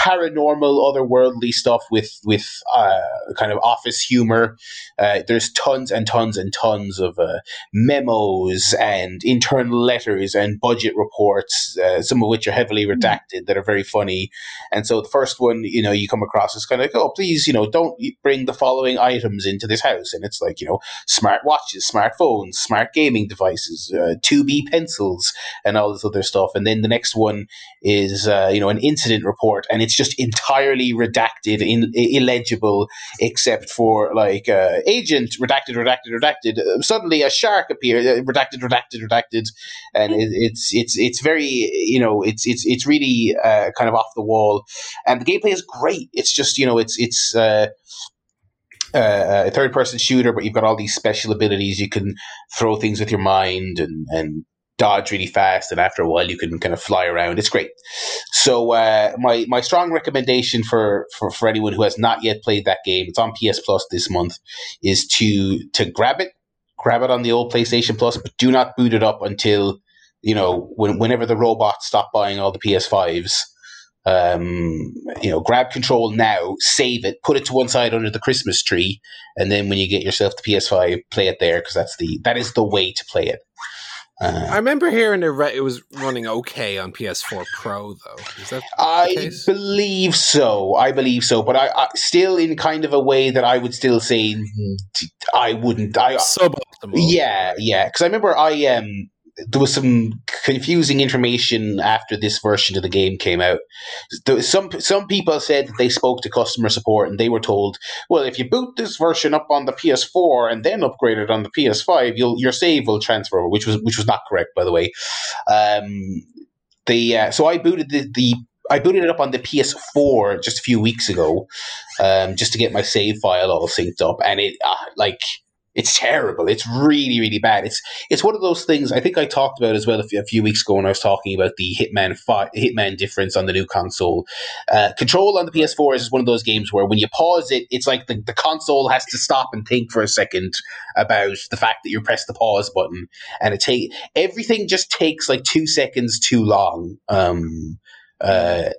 paranormal, otherworldly stuff with kind of office humor. There's tons and tons and tons of memos and internal letters and budget reports, some of which are heavily redacted, that are very funny. And so the first one, you know, you come across is kind of like, oh, please, you know, don't bring the following items into this house. And it's like, you know, smart watches, smartphones, smart gaming devices, 2B pencils, and all this other stuff. And then the next one is, you know, an incident report, and it's just entirely redacted, illegible, except for like agent, redacted, redacted, redacted. Suddenly a shark appeared, redacted, redacted, redacted. And it's very, you know, it's really kind of off the wall, and the gameplay is great. It's just, you know, it's a third person shooter, but you've got all these special abilities. You can throw things with your mind and dodge really fast, and after a while you can kind of fly around. It's great. So my strong recommendation for anyone who has not yet played that game, it's on PS Plus this month, is to grab it. Grab it on the old PlayStation Plus, but do not boot it up until, you know, whenever the robots stop buying all the PS5s. You know, grab Control now, save it, put it to one side under the Christmas tree, and then when you get yourself the PS5, play it there, because that is the way to play it. I remember hearing it was running okay on PS4 Pro, though. Is that the case? Believe so. I believe so. But I still, in kind of a way that I would still say I wouldn't. Suboptimal. Yeah, yeah. Because I remember there was some confusing information after this version of the game came out. Some people said that they spoke to customer support and they were told, well, if you boot this version up on the PS4 and then upgrade it on the PS5, your save will transfer over, which was not correct, by the way. So I booted I booted it up on the PS4 just a few weeks ago, just to get my save file all synced up, and it it's terrible. It's really, really bad. It's one of those things I think I talked about as well a few weeks ago when I was talking about the Hitman difference on the new console. Control on the PS4 is one of those games where when you pause it, it's like the console has to stop and think for a second about the fact that you press the pause button, and everything just takes like 2 seconds too long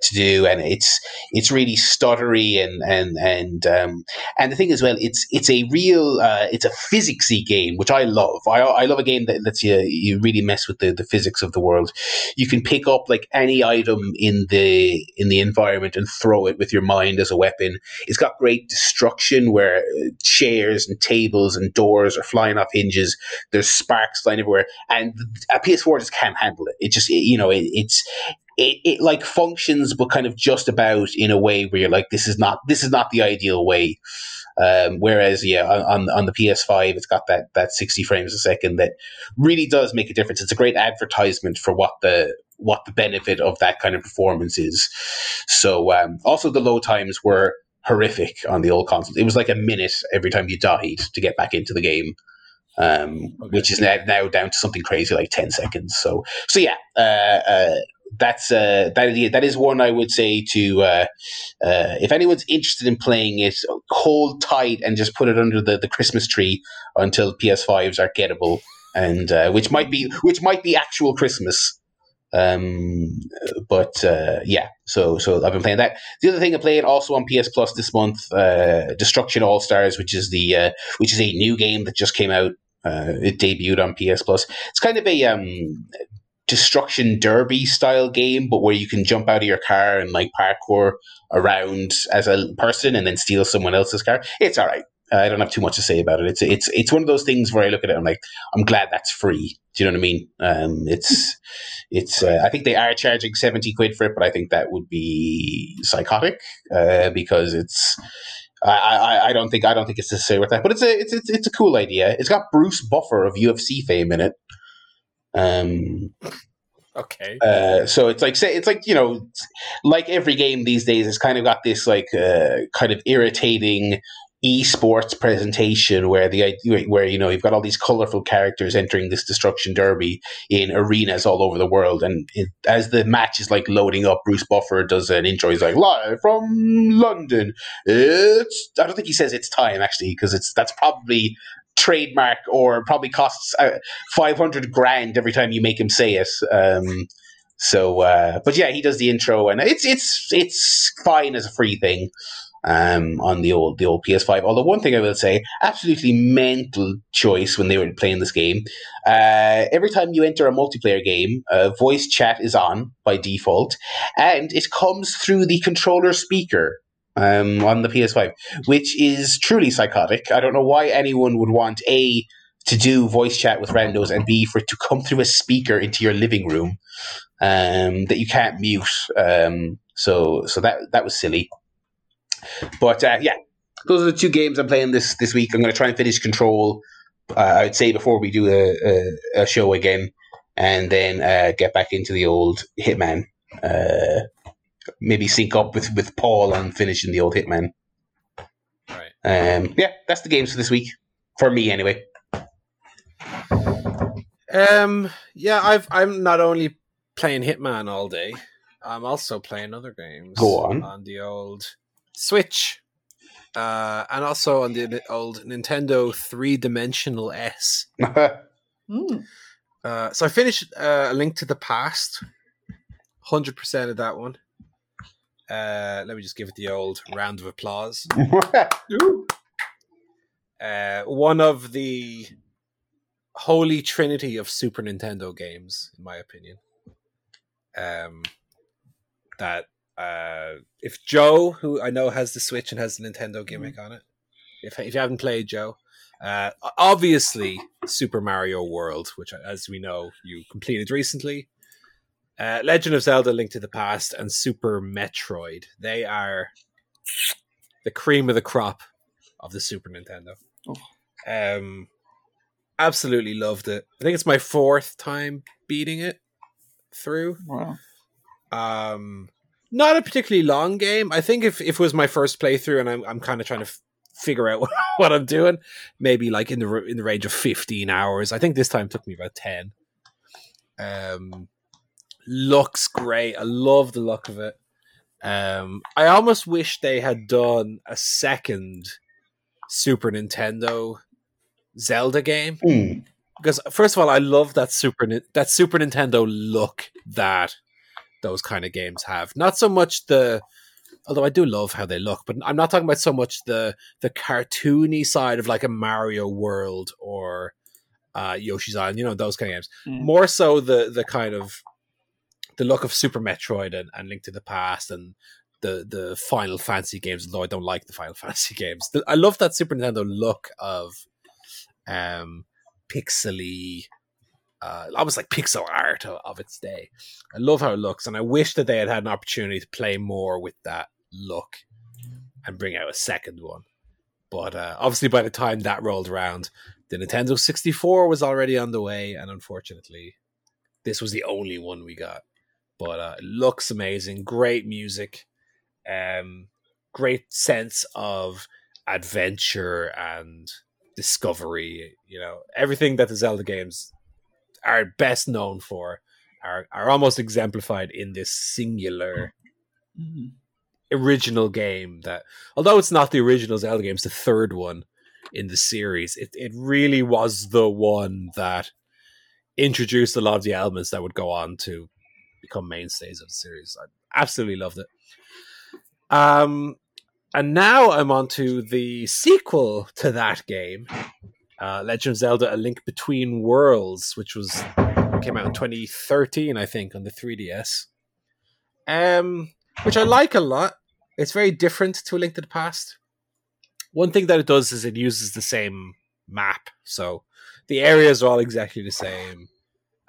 to do, and it's really stuttery and the thing as well, it's a real it's a physicsy game, which I love. I love a game that lets you really mess with the physics of the world. You can pick up like any item in the environment and throw it with your mind as a weapon. It's got great destruction where chairs and tables and doors are flying off hinges. There's sparks flying everywhere, and a PS4 just can't handle it. It just, you know, it like functions, but kind of just about in a way where you're like, this is not the ideal way. Whereas, yeah, on the PS5, it's got that 60 frames a second that really does make a difference. It's a great advertisement for what the benefit of that kind of performance is. So also the load times were horrific on the old console. It was like a minute every time you died to get back into the game. which is now down to something crazy like 10 seconds. So yeah, that is one I would say to if anyone's interested in playing it, hold tight and just put it under the Christmas tree until PS5s are gettable, and which might be actual Christmas. Yeah, so I've been playing that. The other thing I played also on PS Plus this month, Destruction All Stars, which is a new game that just came out. It debuted on PS Plus. It's kind of a destruction derby style game, but where you can jump out of your car and like parkour around as a person and then steal someone else's car. It's all right. I don't have too much to say about it. It's one of those things where I look at it and I'm like, I'm glad that's free. Do you know what I mean? I think they are charging 70 quid for it, but I think that would be psychotic because it's. I don't think it's necessary with that. But it's a cool idea. It's got Bruce Buffer of UFC fame in it. Okay. So it's like every game these days, it's kind of got this like kind of irritating esports presentation where you've got all these colorful characters entering this destruction derby in arenas all over the world, and as the match is like loading up, Bruce Buffer does an intro. He's like, live from London. I don't think he says it's time actually, because that's probably trademark or probably costs 500 grand every time you make him say it. But yeah, he does the intro, and it's fine as a free thing. On the old PS5. Although one thing I will say, absolutely mental choice when they were playing this game. Every time you enter a multiplayer game, voice chat is on by default, and it comes through the controller speaker on the PS5, which is truly psychotic. I don't know why anyone would want A, to do voice chat with randos, and B, for it to come through a speaker into your living room that you can't mute. So that was silly. But yeah, those are the two games I'm playing this week. I'm going to try and finish Control, I would say, before we do a show again, and then get back into the old Hitman. Maybe sync up with Paul on finishing the old Hitman. All right. Yeah, that's the games for this week, for me anyway. Yeah, I'm not only playing Hitman all day, I'm also playing other games. Go on the old Switch, and also on the old Nintendo 3-dimensional S. So I finished A Link to the Past, 100% of that one. Let me just give it the old round of applause. One of the holy trinity of Super Nintendo games, in my opinion. If Joe, who I know has the Switch and has the Nintendo gimmick on it, if you haven't played, Joe, obviously Super Mario World, which, as we know, you completed recently, Legend of Zelda: Link to the Past, and Super Metroid. They are the cream of the crop of the Super Nintendo. Absolutely loved it. I think it's my 4th time beating it through. Wow. Not a particularly long game. I think if it was my first playthrough and I'm kind of trying to figure out what I'm doing, maybe like in the range of 15 hours. I think this time took me about 10. Looks great. I love the look of it. I almost wish they had done a second Super Nintendo Zelda game. Because first of all, I love that Super Nintendo look that those kind of games have. Not so much although I do love how they look, but I'm not talking about so much the cartoony side of like a Mario World or Yoshi's Island, those kind of games. More so the kind of the look of Super Metroid and Link to the Past and the Final Fantasy games, although I don't like the Final Fantasy games. I love that Super Nintendo look of pixely, almost like pixel art of its day. I love how it looks, and I wish that they had an opportunity to play more with that look and bring out a second one. But obviously by the time that rolled around, the Nintendo 64 was already on the way, and unfortunately this was the only one we got. But it looks amazing. Great music. Great sense of adventure and discovery, you know, everything that the Zelda games are best known for are almost exemplified in this singular original game that, although it's not the original Zelda game, it's the third one in the series, it really was the one that introduced a lot of the elements that would go on to become mainstays of the series. I absolutely loved it. And now I'm on to the sequel to that game, Legend of Zelda: A Link Between Worlds, which came out in 2013, I think, on the 3DS. Which I like a lot. It's very different to A Link to the Past. One thing that it does is it uses the same map, so the areas are all exactly the same.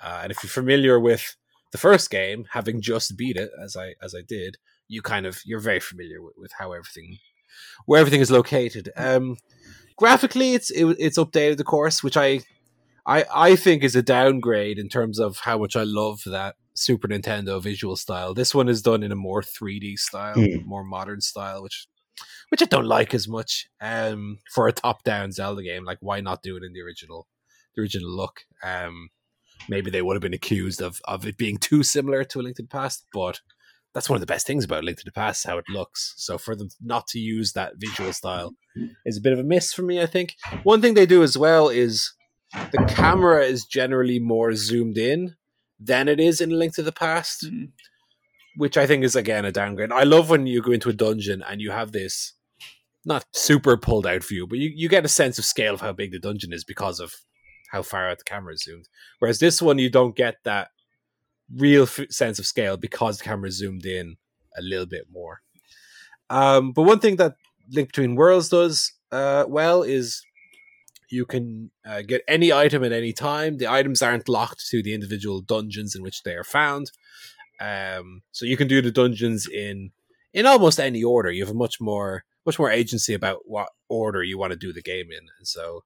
And if you're familiar with the first game, having just beat it, as I did, you're very familiar with how where everything is located. Graphically, it's updated, of course, which I think is a downgrade in terms of how much I love that Super Nintendo visual style. This one is done in a more 3D style, more modern style, which I don't like as much. For a top-down Zelda game, like, why not do it in the original look? Maybe they would have been accused of it being too similar to A Link to the Past, but that's one of the best things about A Link to the Past, how it looks. So for them not to use that visual style is a bit of a miss for me, I think. One thing they do as well is the camera is generally more zoomed in than it is in A Link to the Past, which I think is, again, a downgrade. I love when you go into a dungeon and you have this, not super pulled out view, but you get a sense of scale of how big the dungeon is because of how far out the camera is zoomed. Whereas this one, you don't get that real sense of scale because the camera is zoomed in a little bit more. But one thing that Link Between Worlds does well is you can get any item at any time. The items aren't locked to the individual dungeons in which they are found. So you can do the dungeons in almost any order. You have a much more agency about what order you want to do the game in. And so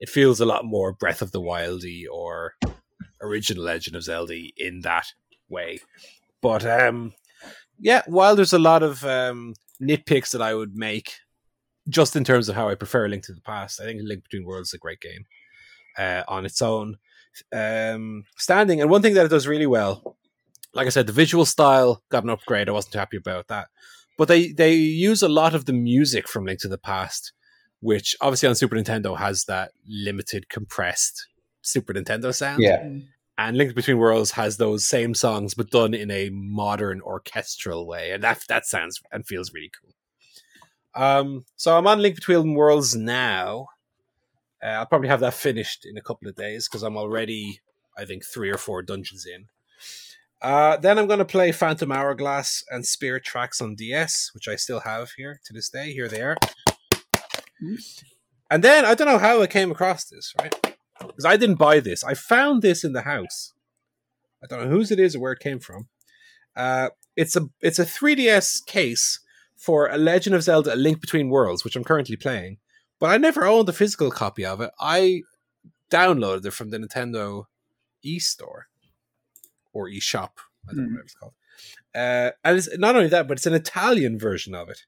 it feels a lot more Breath of the Wild-y or original Legend of Zelda in that way. But while there's a lot of nitpicks that I would make just in terms of how I prefer Link to the Past, I think Link Between Worlds is a great game on its own standing. And one thing that it does really well, like I said, the visual style got an upgrade. I wasn't too happy about that. But they use a lot of the music from Link to the Past, which obviously on Super Nintendo has that limited, compressed Super Nintendo sound. Yeah. And Link Between Worlds has those same songs, but done in a modern orchestral way. And that sounds and feels really cool. So I'm on Link Between Worlds now. I'll probably have that finished in a couple of days because I'm already, I think, 3 or 4 dungeons in. Then I'm going to play Phantom Hourglass and Spirit Tracks on DS, which I still have here to this day. Here they are. And then, I don't know how I came across this, right? Because I didn't buy this. I found this in the house. I don't know whose it is or where it came from. It's a 3DS case for A Legend of Zelda: A Link Between Worlds, which I'm currently playing. But I never owned a physical copy of it. I downloaded it from the Nintendo eStore. Or eShop, I don't know what it's called. And it's not only that, but it's an Italian version of it.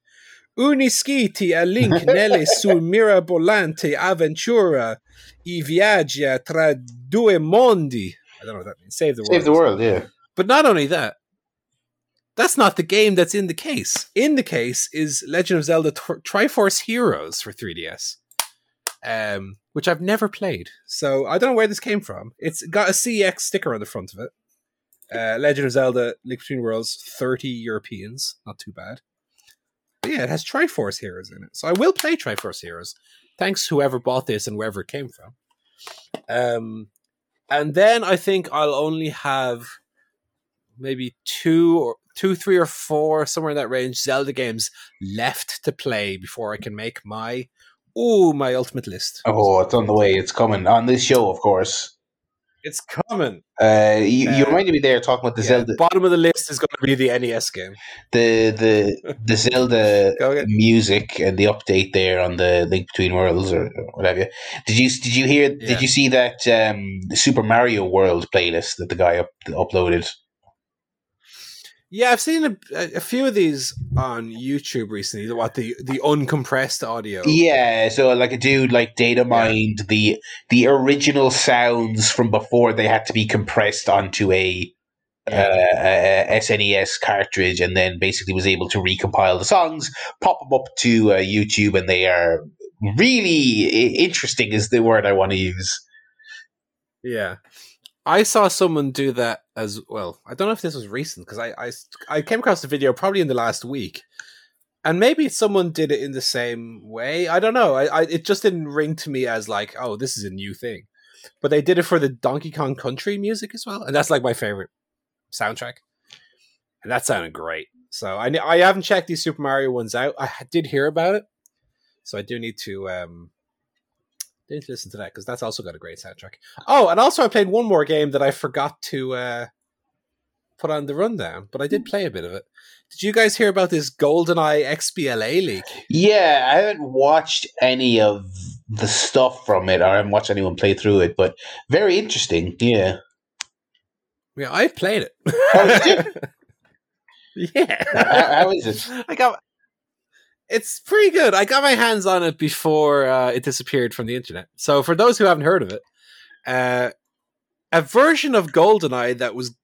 Unisciti a link nelle sue mirabolante avventura I viaggia tra due mondi. I don't know what that means. Save the world. Save the world, yeah. But not only that, that's not the game that's in the case. In the case is Legend of Zelda Triforce Heroes for 3DS. Which I've never played. So I don't know where this came from. It's got a CX sticker on the front of it. Legend of Zelda: Link Between Worlds, 30 Europeans. Not too bad. But yeah, it has Triforce Heroes in it. So I will play Triforce Heroes. Thanks whoever bought this and wherever it came from. And then I think I'll only have maybe 2, 3, or 4, somewhere in that range, Zelda games left to play before I can make my ultimate list. Oh, it's on the way. It's coming. On this show, of course. It's coming. You reminded me there talking about the Zelda. The bottom of the list is going to be the NES game. The Zelda music and the update there on the Link Between Worlds or whatever. Did you hear? Yeah. Did you see that the Super Mario World playlist that the guy uploaded? Yeah, I've seen a few of these on YouTube recently. What, the uncompressed audio? Yeah, so like a dude like data mined the original sounds from before they had to be compressed onto a SNES cartridge, and then basically was able to recompile the songs, pop them up to YouTube, and they are really interesting. Is the word I want to use? Yeah. I saw someone do that as well. I don't know if this was recent, because I came across the video probably in the last week, and maybe someone did it in the same way. I don't know. It just didn't ring to me as like, oh, this is a new thing. But they did it for the Donkey Kong Country music as well, and that's like my favorite soundtrack, and that sounded great. So I haven't checked these Super Mario ones out. I did hear about it, so I do need to. Need to listen to that, because that's also got a great soundtrack. Oh, and also I played one more game that I forgot to put on the rundown, but I did play a bit of it. Did you guys hear about this GoldenEye XBLA leak? Yeah, I haven't watched any of the stuff from it. I haven't watched anyone play through it, but very interesting. Yeah. Yeah, I played it. Oh, you did? Yeah. How is it? It's pretty good. I got my hands on it before it disappeared from the internet. So for those who haven't heard of it, a version of GoldenEye that was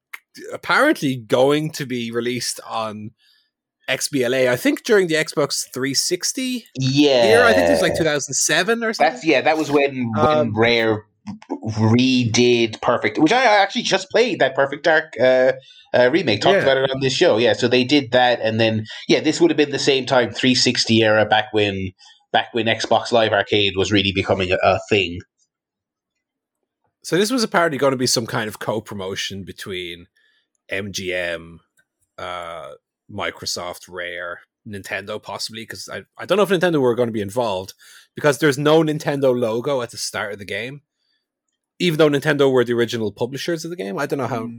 apparently going to be released on XBLA, I think during the Xbox 360 year. I think it was like 2007 or something. That was when Rare redid Perfect, which I actually just played that Perfect Dark remake, talked about it on this show. Yeah, so they did that, and then this would have been the same time, 360 era, back when Xbox Live Arcade was really becoming a thing. So this was apparently going to be some kind of co-promotion between MGM, Microsoft, Rare, Nintendo, possibly, because I don't know if Nintendo were going to be involved, because there's no Nintendo logo at the start of the game, even though Nintendo were the original publishers of the game. I don't know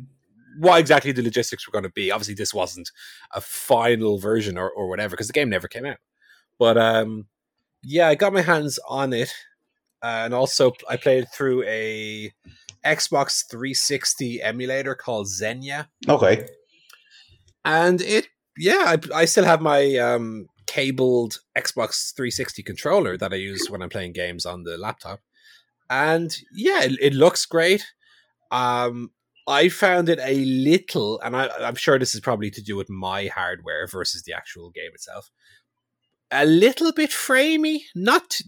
what exactly the logistics were going to be. Obviously, this wasn't a final version or whatever, because the game never came out. But I got my hands on it. And also, I played through a Xbox 360 emulator called Xenia. Okay. And I still have my cabled Xbox 360 controller that I use when I'm playing games on the laptop. And it looks great. I found it a little, and I'm sure this is probably to do with my hardware versus the actual game itself, a little bit framey, not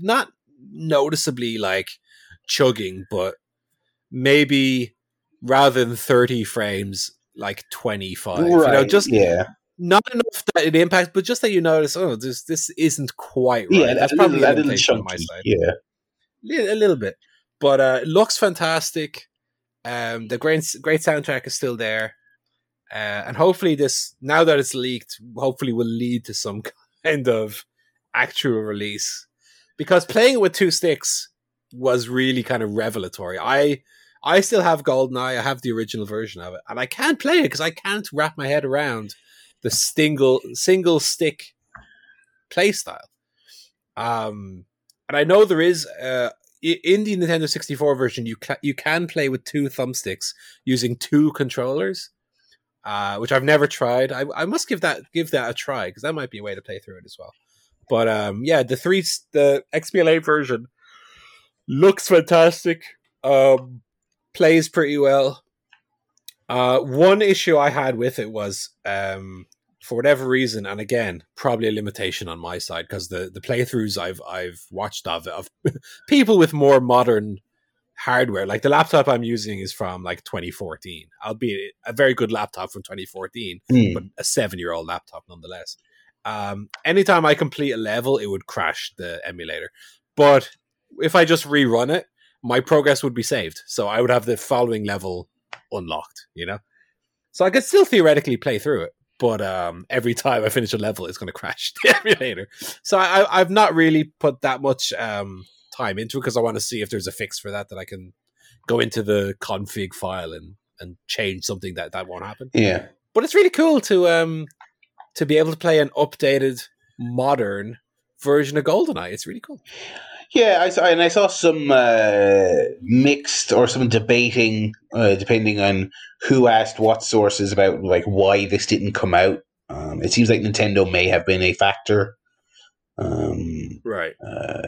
noticeably like chugging, but maybe rather than 30 frames, like 25. Right, not enough that it impacts, but just that you notice, oh, this isn't quite right. Yeah, that's probably a little chunky, on my side. Yeah. A little bit, but it looks fantastic. The great soundtrack is still there, and hopefully this, now that it's leaked, hopefully will lead to some kind of actual release, because playing it with two sticks was really kind of revelatory. I still have GoldenEye. I have the original version of it, and I can't play it because I can't wrap my head around the single stick play style. And I know there is, in the Nintendo 64 version, you can play with two thumbsticks using two controllers, which I've never tried. I must give that a try, because that might be a way to play through it as well. But the XBLA version looks fantastic, plays pretty well. One issue I had with it was, for whatever reason, and again, probably a limitation on my side, because the playthroughs I've watched of people with more modern hardware, like the laptop I'm using is from like 2014, albeit a very good laptop from 2014, but a 7-year-old laptop nonetheless. Anytime I complete a level, it would crash the emulator. But if I just rerun it, my progress would be saved. So I would have the following level unlocked, you know? So I could still theoretically play through it. But every time I finish a level, it's going to crash the emulator. So I've not really put that much time into it, because I want to see if there's a fix for that I can go into the config file and change something that won't happen. Yeah. But it's really cool to be able to play an updated, modern version of GoldenEye. It's really cool. Yeah, I saw some mixed or some debating, depending on who asked what sources about like why this didn't come out. It seems like Nintendo may have been a factor, right?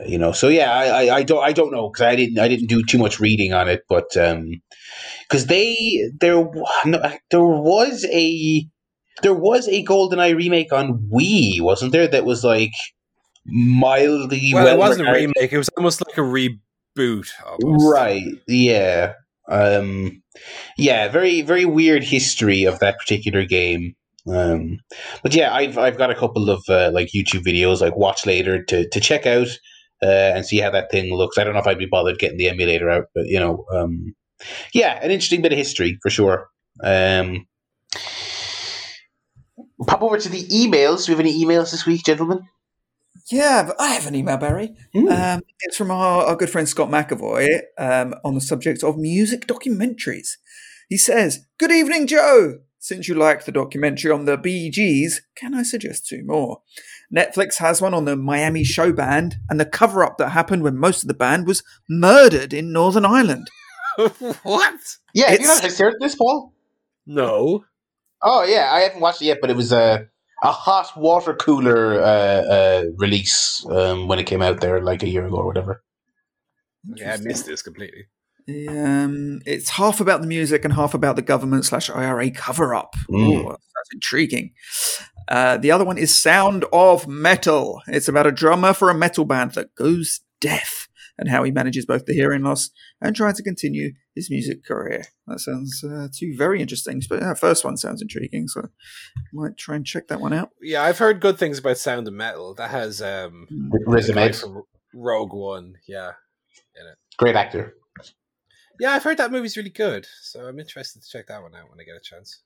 You know, so yeah, I don't know because I didn't do too much reading on it, but because there was a GoldenEye remake on Wii, wasn't there? That was like mildly it wasn't a remake; it was almost like a reboot, almost. Right? Yeah, yeah. Very, very weird history of that particular game. But yeah, I've got a couple of like YouTube videos like watch later to check out and see how that thing looks. I don't know if I'd be bothered getting the emulator out, but you know, yeah, an interesting bit of history for sure. Pop over to the emails. Do we have any emails this week, gentlemen? Yeah, but I have an email, Barry. It's from our good friend Scott McAvoy on the subject of music documentaries. He says, "Good evening, Joe. Since you liked the documentary on the Bee Gees, can I suggest two more? Netflix has one on the Miami show band and the cover-up that happened when most of the band was murdered in Northern Ireland." What? Yeah, have you not heard this, Paul? No. Oh, yeah, I haven't watched it yet, but it was a hot water cooler release when it came out there like a year ago or whatever. Yeah, I missed this completely. It's half about the music and half about the government/IRA cover-up. Ooh, that's intriguing. The other one is Sound of Metal. It's about a drummer for a metal band that goes deaf and how he manages both the hearing loss and trying to continue his music career. That sounds two very interesting. But the first one sounds intriguing, so I might try and check that one out. Yeah, I've heard good things about Sound of Metal. That has resume from Rogue One. Yeah, in it. Great actor. Yeah, I've heard that movie's really good, so I'm interested to check that one out when I get a chance.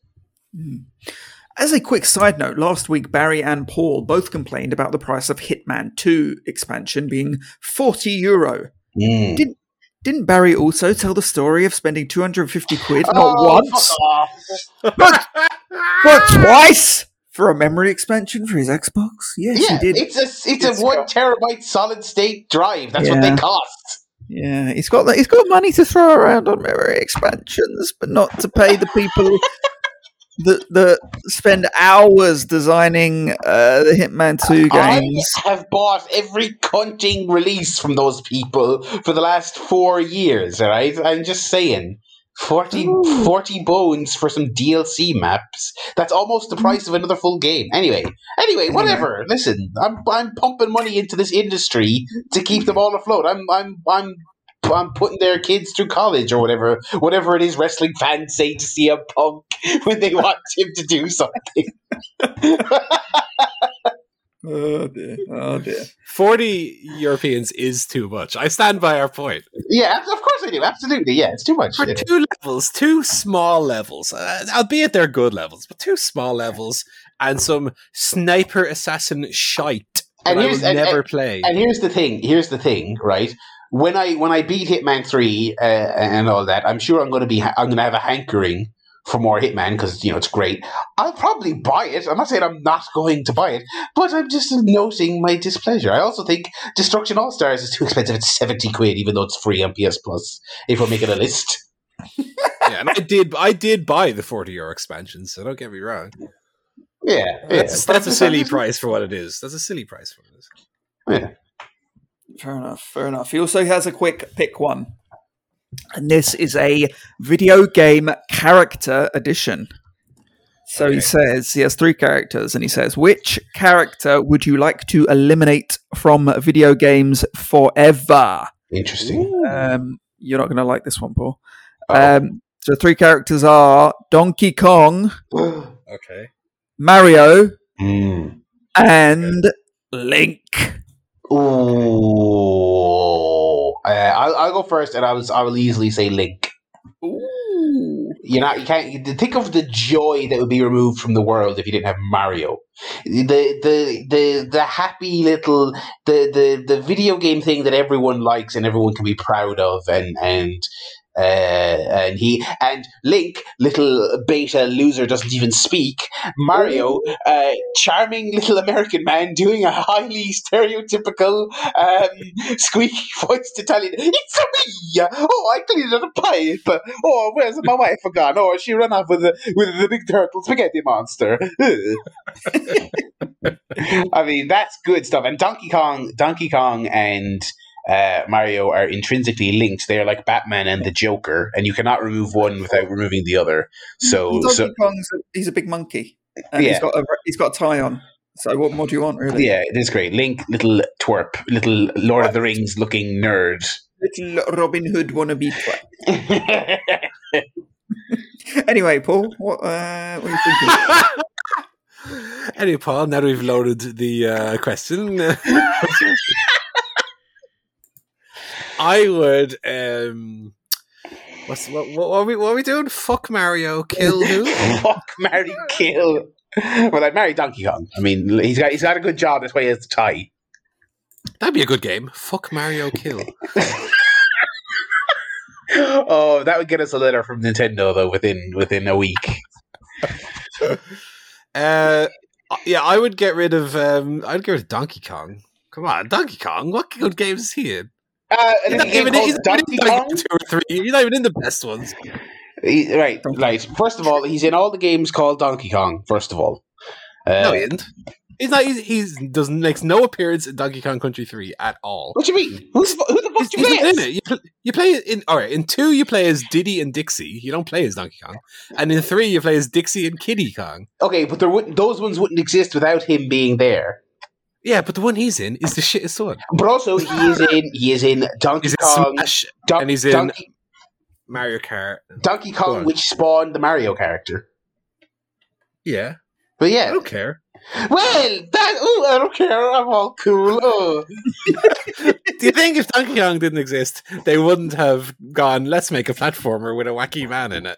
As a quick side note, last week Barry and Paul both complained about the price of Hitman 2 expansion being €40. Mm. Didn't Barry also tell the story of spending £250 not once, but twice for a memory expansion for his Xbox? Yes, yeah, he did. It's a 1 terabyte solid state drive. That's what they cost. Yeah, he's got money to throw around on memory expansions, but not to pay the people that spend hours designing the Hitman 2 games. I have bought every cunting release from those people for the last 4 years, all right? I'm just saying, 40 bones for some DLC maps. That's almost the price of another full game. Anyway, whatever. Listen, I'm pumping money into this industry to keep them all afloat. I'm putting their kids through college or whatever it is wrestling fans say to see a punk when they want him to do something. Oh dear. 40 Europeans is too much. I stand by our point. Yeah, of course I do. Absolutely, yeah, it's too much. For two levels, two small levels, albeit they're good levels, but two small levels and some sniper assassin shite that I would never play. And here's the thing, right? When I beat Hitman 3 and all that, I'm sure I'm going to have a hankering for more Hitman because you know it's great. I'll probably buy it. I'm not saying I'm not going to buy it, but I'm just noting my displeasure. I also think Destruction All Stars is too expensive. It's £70, even though it's free on PS Plus. If we're making a list, yeah, and I did buy the €40 expansion, so don't get me wrong. Yeah, that's a silly price for what it is. That's a silly price for it. Yeah, fair enough. He also has a quick pick one. And this is a video game character edition. So okay. He says, he has three characters, and he says, which character would you like to eliminate from video games forever? Interesting. You're not going to like this one, Paul. So three characters are Donkey Kong, okay, Mario, and Link. Ooh. I'll go first, and I will easily say Link. Ooh. You can't think of the joy that would be removed from the world if you didn't have Mario. The happy little the video game thing that everyone likes and everyone can be proud of, and And Link, little beta loser, doesn't even speak. Mario, charming little American man doing a highly stereotypical squeaky voiced Italian. It's a me! Oh, I cleaned out a pipe. Oh, where's my wife gone? Oh, she ran off with the big turtle spaghetti monster. I mean, that's good stuff. And Donkey Kong, and Mario are intrinsically linked. They are like Batman and the Joker, and you cannot remove one without removing the other. So Donkey Kong's he's a big monkey, and he's got a tie on. So what more do you want, really? Yeah, it is great. Link, little twerp, little Lord of the Rings looking nerd, little Robin Hood wannabe twerp. Anyway, Paul, what are you thinking? Anyway, Paul, now that we've loaded the question, I would. What are we doing? Fuck Mario, kill who? Fuck Mario, kill. Well, I'd marry Donkey Kong. I mean, he's got a good job. That's why he has the tie. That'd be a good game. Fuck Mario, kill. Oh, that would get us a letter from Nintendo though within a week. I would get rid of. I'd get rid of Donkey Kong. Come on, Donkey Kong. What good games is he in? He's not even in like 2 or 3. He's not even in the best ones. Right. First of all, he's in all the games called Donkey Kong. First of all, no, he isn't. He's not. He doesn't makes no appearance in Donkey Kong Country 3 at all. What do you mean? Who the fuck do you play as? You play in in 2. You play as Diddy and Dixie. You don't play as Donkey Kong. And in 3, you play as Dixie and Kitty Kong. Okay, but those ones wouldn't exist without him being there. Yeah, but the one he's in is the shittest one. But also, he is in Donkey Kong, Smash, and he's in Mario Kart. Donkey Kong, which spawned the Mario character. Yeah, but yeah, I don't care. Well, I don't care. I'm all cool. Oh. Do you think if Donkey Kong didn't exist, they wouldn't have gone? Let's make a platformer with a wacky man in it.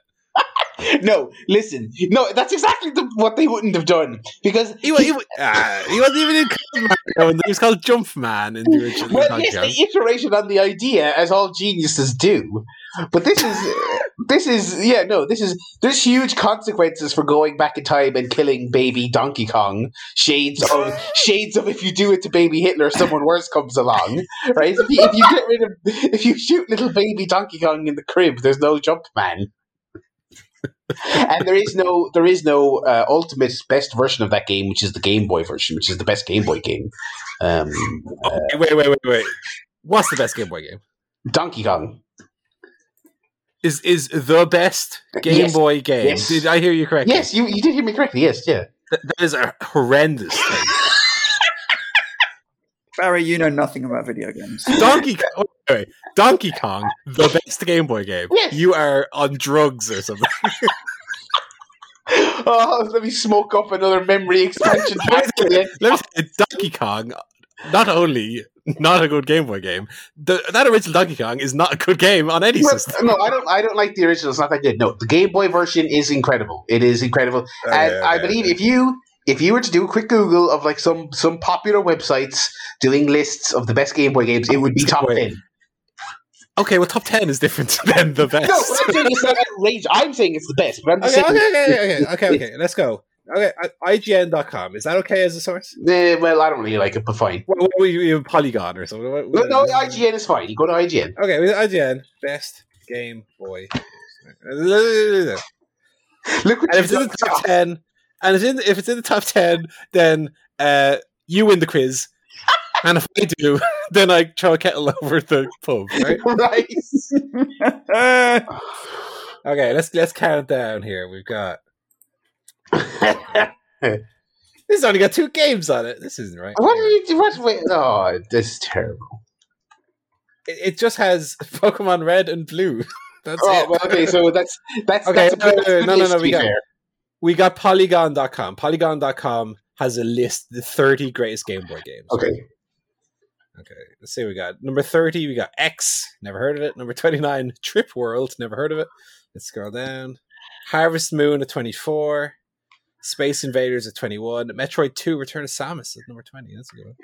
No, listen. No, that's exactly what they wouldn't have done, because he wasn't even in Code Mario. He was called Jumpman in the original. Well, it's the iteration on the idea, as all geniuses do. But this is there's huge consequences for going back in time and killing baby Donkey Kong. Shades of if you do it to baby Hitler, someone worse comes along, right? If you shoot little baby Donkey Kong in the crib, there's no Jumpman. And there is no ultimate best version of that game, which is the Game Boy version, which is the best Game Boy game. Wait. What's the best Game Boy game? Donkey Kong is the best Game Boy game. Yes. Did I hear you correctly? Yes, you did hear me correctly. Yes, yeah. That is a horrendous thing. Barry, you know nothing about video games. Donkey Kong, the best Game Boy game. Yes. You are on drugs or something. Oh, let me smoke up another memory expansion. Let me say, Donkey Kong, not only not a good Game Boy game, that original Donkey Kong is not a good game on any system. No, I don't like the original. It's not that good. No, the Game Boy version is incredible. It is incredible. I believe if you were to do a quick Google of like some popular websites doing lists of the best Game Boy games, it would be top 10. Okay, well, top 10 is different than the best. No, what I'm saying is not outrageous. I'm saying it's the best, but I'm just saying... Okay, let's go. Okay, IGN.com. Is that okay as a source? Well, I don't really like it, but fine. What were you, Polygon or something? No, IGN is fine. You go to IGN. Okay, with IGN, best Game Boy. Look what and if it's in the top 10... And if it's in the top 10, then you win the quiz. And if I do, then I throw a kettle over the pub, right? Right. Okay, let's count down here. We've got... This has only got 2 games on it. This isn't right. What are you doing? Oh, this is terrible. It just has Pokemon Red and Blue. That's it. Well, okay, so that's okay, no, we got... We got Polygon.com. Polygon.com has a list of the 30 greatest Game Boy games. Okay. Right? Okay. Let's see what we got. Number 30, we got X. Never heard of it. Number 29, Trip World. Never heard of it. Let's go down. Harvest Moon at 24. Space Invaders at 21. Metroid 2, Return of Samus at number 20. That's a good one.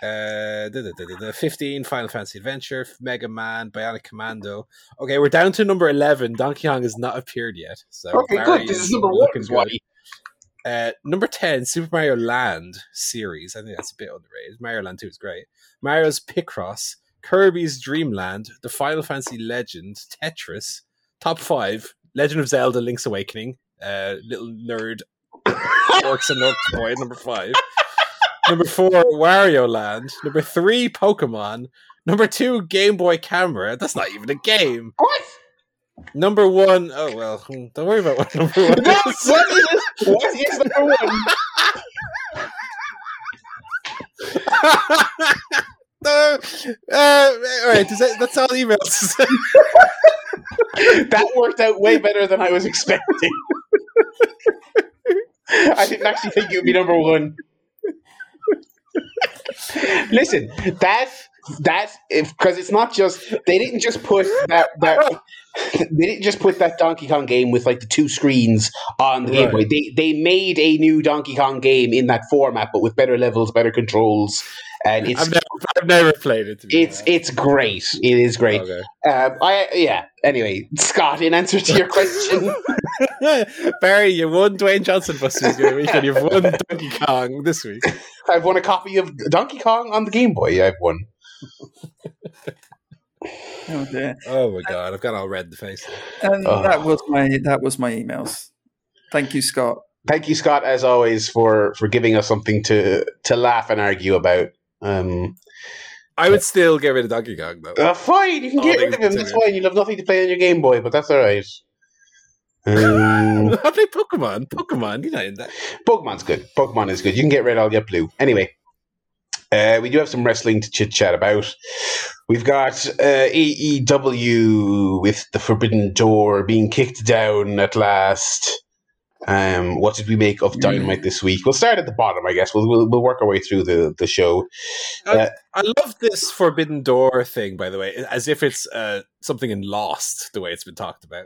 The 15, Final Fantasy Adventure, Mega Man, Bionic Commando. Okay, we're down to number 11. Donkey Kong has not appeared yet. So okay, Mario good. This is number one. Good. Number 10, Super Mario Land series. I think that's a bit underrated. Mario Land 2 is great. Mario's Picross, Kirby's Dream Land, The Final Fantasy Legend, Tetris, Top 5, Legend of Zelda, Link's Awakening, Little Nerd, Orcs and Orcs Boy, number 5. Number 4, Wario Land. Number 3, Pokemon. Number 2, Game Boy Camera. That's not even a game. What? Number 1, oh well, don't worry about what number 1 is. What is number 1? Alright, that's all emails. That worked out way better than I was expecting. I didn't actually think it would be number 1. Listen, that because it's not just they didn't just put that Donkey Kong game with like the two screens on the Game Boy. They made a new Donkey Kong game in that format, but with better levels, better controls, and it's I've never played it. It's great. It is great. Okay. Anyway, Scott, in answer to your question. Barry, you won Dwayne Johnson Busters the other week, and you've won Donkey Kong this week. I've won a copy of Donkey Kong on the Game Boy. I've won. Oh my God, I've got all red in the face. And that was my emails. Thank you, Scott. Thank you, Scott, as always, for giving us something to laugh and argue about. I would still get rid of Donkey Kong, though. Fine, you can get rid of him. That's fine. You'll have nothing to play on your Game Boy, but that's all right. I play Pokemon. Pokemon, you know that. Pokemon's good. Pokemon is good. You can get red, I'll get blue. Anyway, we do have some wrestling to chit chat about. We've got AEW with the Forbidden Door being kicked down at last. What did we make of Dynamite this week? We'll start at the bottom, I guess. We'll work our way through the show. I love this Forbidden Door thing, by the way, as if it's something in Lost, the way it's been talked about.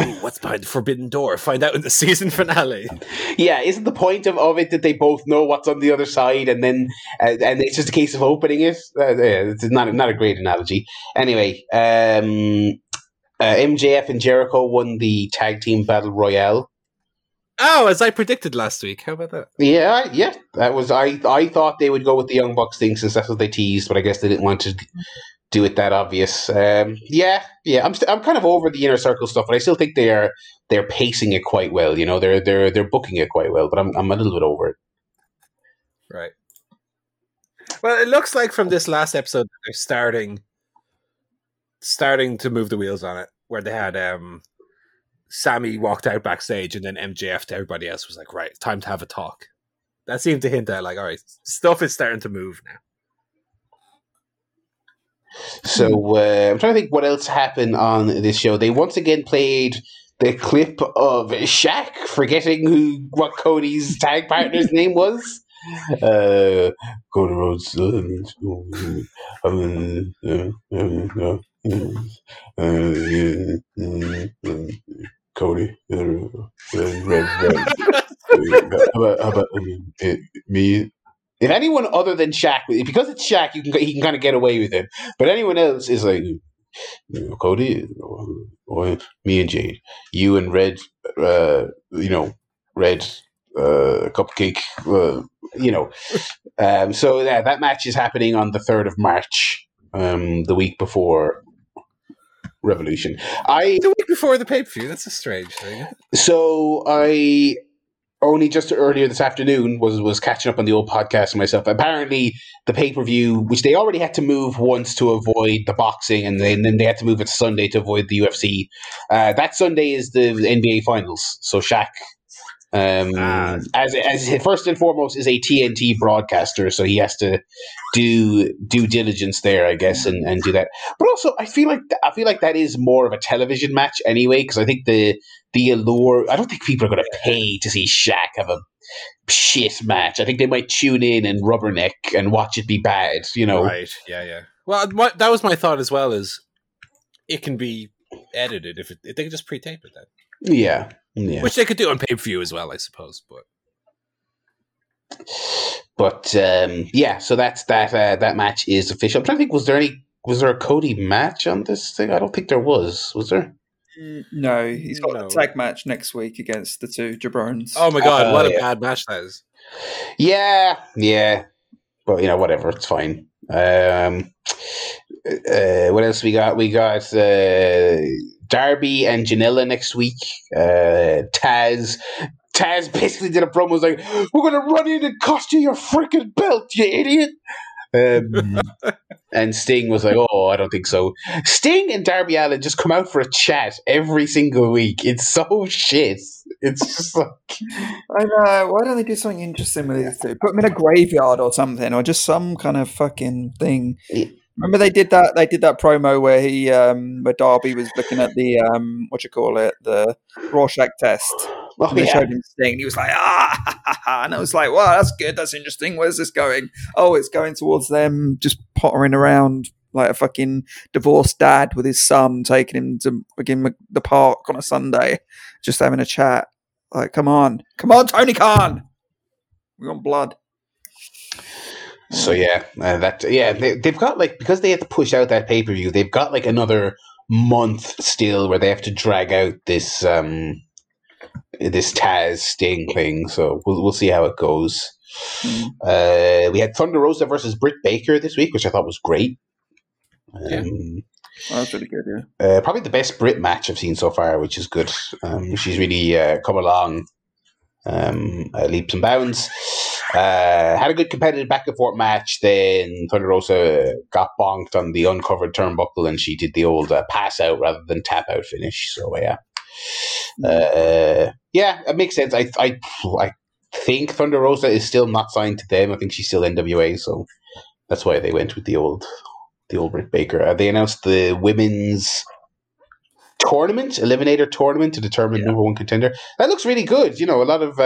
Ooh, what's behind the Forbidden Door? Find out in the season finale. Yeah, isn't the point of it that they both know what's on the other side, and then and it's just a case of opening it? It's not a great analogy. Anyway, MJF and Jericho won the Tag Team Battle Royale. Oh, as I predicted last week. How about that? Yeah. That was I thought they would go with the Young Bucks thing since that's what they teased, but I guess they didn't want to do it that obvious. I'm kind of over the Inner Circle stuff, but I still think they're pacing it quite well. You know, they're booking it quite well, but I'm a little bit over it. Right. Well, it looks like from this last episode they're starting to move the wheels on it, where they had Sammy walked out backstage, and then MJF to everybody else was like, "Right, time to have a talk." That seemed to hint at like, all right, stuff is starting to move now. So I'm trying to think what else happened on this show. They once again played the clip of Shaq forgetting what Cody's tag partner's name was. Cody Rhodes. Cody. How about me? If anyone other than Shaq, because it's Shaq, he can kind of get away with it. But anyone else is like, Cody, or me and Jade, you and Red, Cupcake, . So that match is happening on the 3rd of March, the week before Revolution. The week before the pay-per-view, that's a strange thing. So I... Only just earlier this afternoon was catching up on the old podcast myself. Apparently, the pay-per-view, which they already had to move once to avoid the boxing, and then they had to move it to Sunday to avoid the UFC. That Sunday is the NBA Finals. So Shaq, as first and foremost, is a TNT broadcaster, so he has to do due diligence there, I guess, and do that. But also, I feel like that is more of a television match anyway, because I think the allure, I don't think people are going to pay to see Shaq have a shit match. I think they might tune in and rubberneck and watch it be bad, you know. Right, yeah. Well, that was my thought as well, is it can be edited if they can just pre-tape it then. Yeah. Which they could do on pay-per-view as well, I suppose, but... But yeah, so that's that. That match is official. I'm trying to think. Was there a Cody match on this thing? I don't think there was. Was there? No, he's got a tag match next week against the two jabrons. Oh my god, what a bad match that is! Yeah, but you know, whatever, it's fine. What else we got? We got Darby and Janela next week. Taz basically did a promo. Was like, "We're gonna run in and cost you your freaking belt, you idiot." And Sting was like, "Oh, I don't think so." Sting and Darby Allin just come out for a chat every single week. It's so shit. It's just like, I know. Why don't they do something interesting with these two? Put them in a graveyard or something, or just some kind of fucking thing. Yeah. Remember they did that. They did that promo where he, where Darby was looking at the the Rorschach test. Oh, and they showed him Sting. He was like, ah, and I was like, wow, that's good. That's interesting. Where's this going? Oh, it's going towards them just pottering around like a fucking divorced dad with his son, taking him to the park on a Sunday, just having a chat. Like, come on, Tony Khan, we want blood. So yeah, they've got like, because they had to push out that pay per view, they've got like another month still where they have to drag out this. This Taz Sting thing, so we'll see how it goes. We had Thunder Rosa versus Britt Baker this week, which I thought was great. That was really good. Probably the best Britt match I've seen so far, which is good. She's really come along leaps and bounds. Had a good competitive back and forth match. Then Thunder Rosa got bonked on the uncovered turnbuckle, and she did the old pass out rather than tap out finish. So yeah. It makes sense. I think Thunder Rosa is still not signed to them. I think she's still NWA, so that's why they went with the old Britt Baker. They announced the women's tournament, eliminator tournament to determine number one contender. That looks really good. You know, a lot of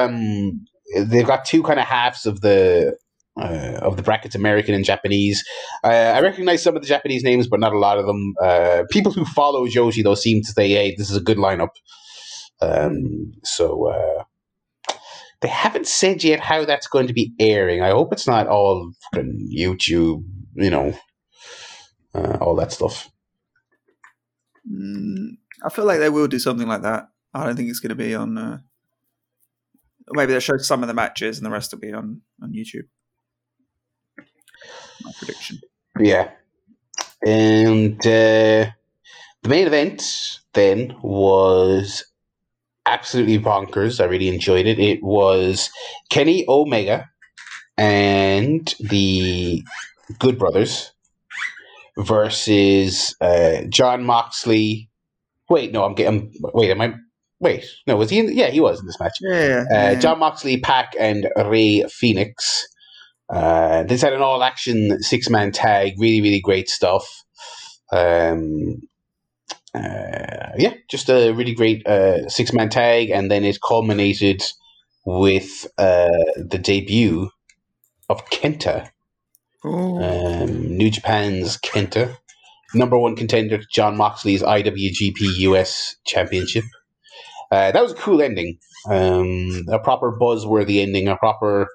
they've got two kind of halves of the brackets, American and Japanese. I recognize some of the Japanese names, but not a lot of them. People who follow Joshi, though, seem to say, hey, this is a good lineup. So they haven't said yet how that's going to be airing. I hope it's not all fucking YouTube, all that stuff. I feel like they will do something like that. I don't think it's going to be on... maybe they'll show some of the matches and the rest will be on YouTube. My prediction. Yeah. And the main event then was absolutely bonkers. I really enjoyed it. It was Kenny Omega and the Good Brothers versus John Moxley. Wait, no, was he in? Yeah, he was in this match. Yeah. John Moxley, Pac, and Rey Fénix. This had an all-action six-man tag. Really, really great stuff. Just a really great six-man tag, and then it culminated with the debut of Kenta. New Japan's Kenta, number one contender to John Moxley's IWGP US Championship. That was a cool ending. A proper buzzworthy ending. A proper...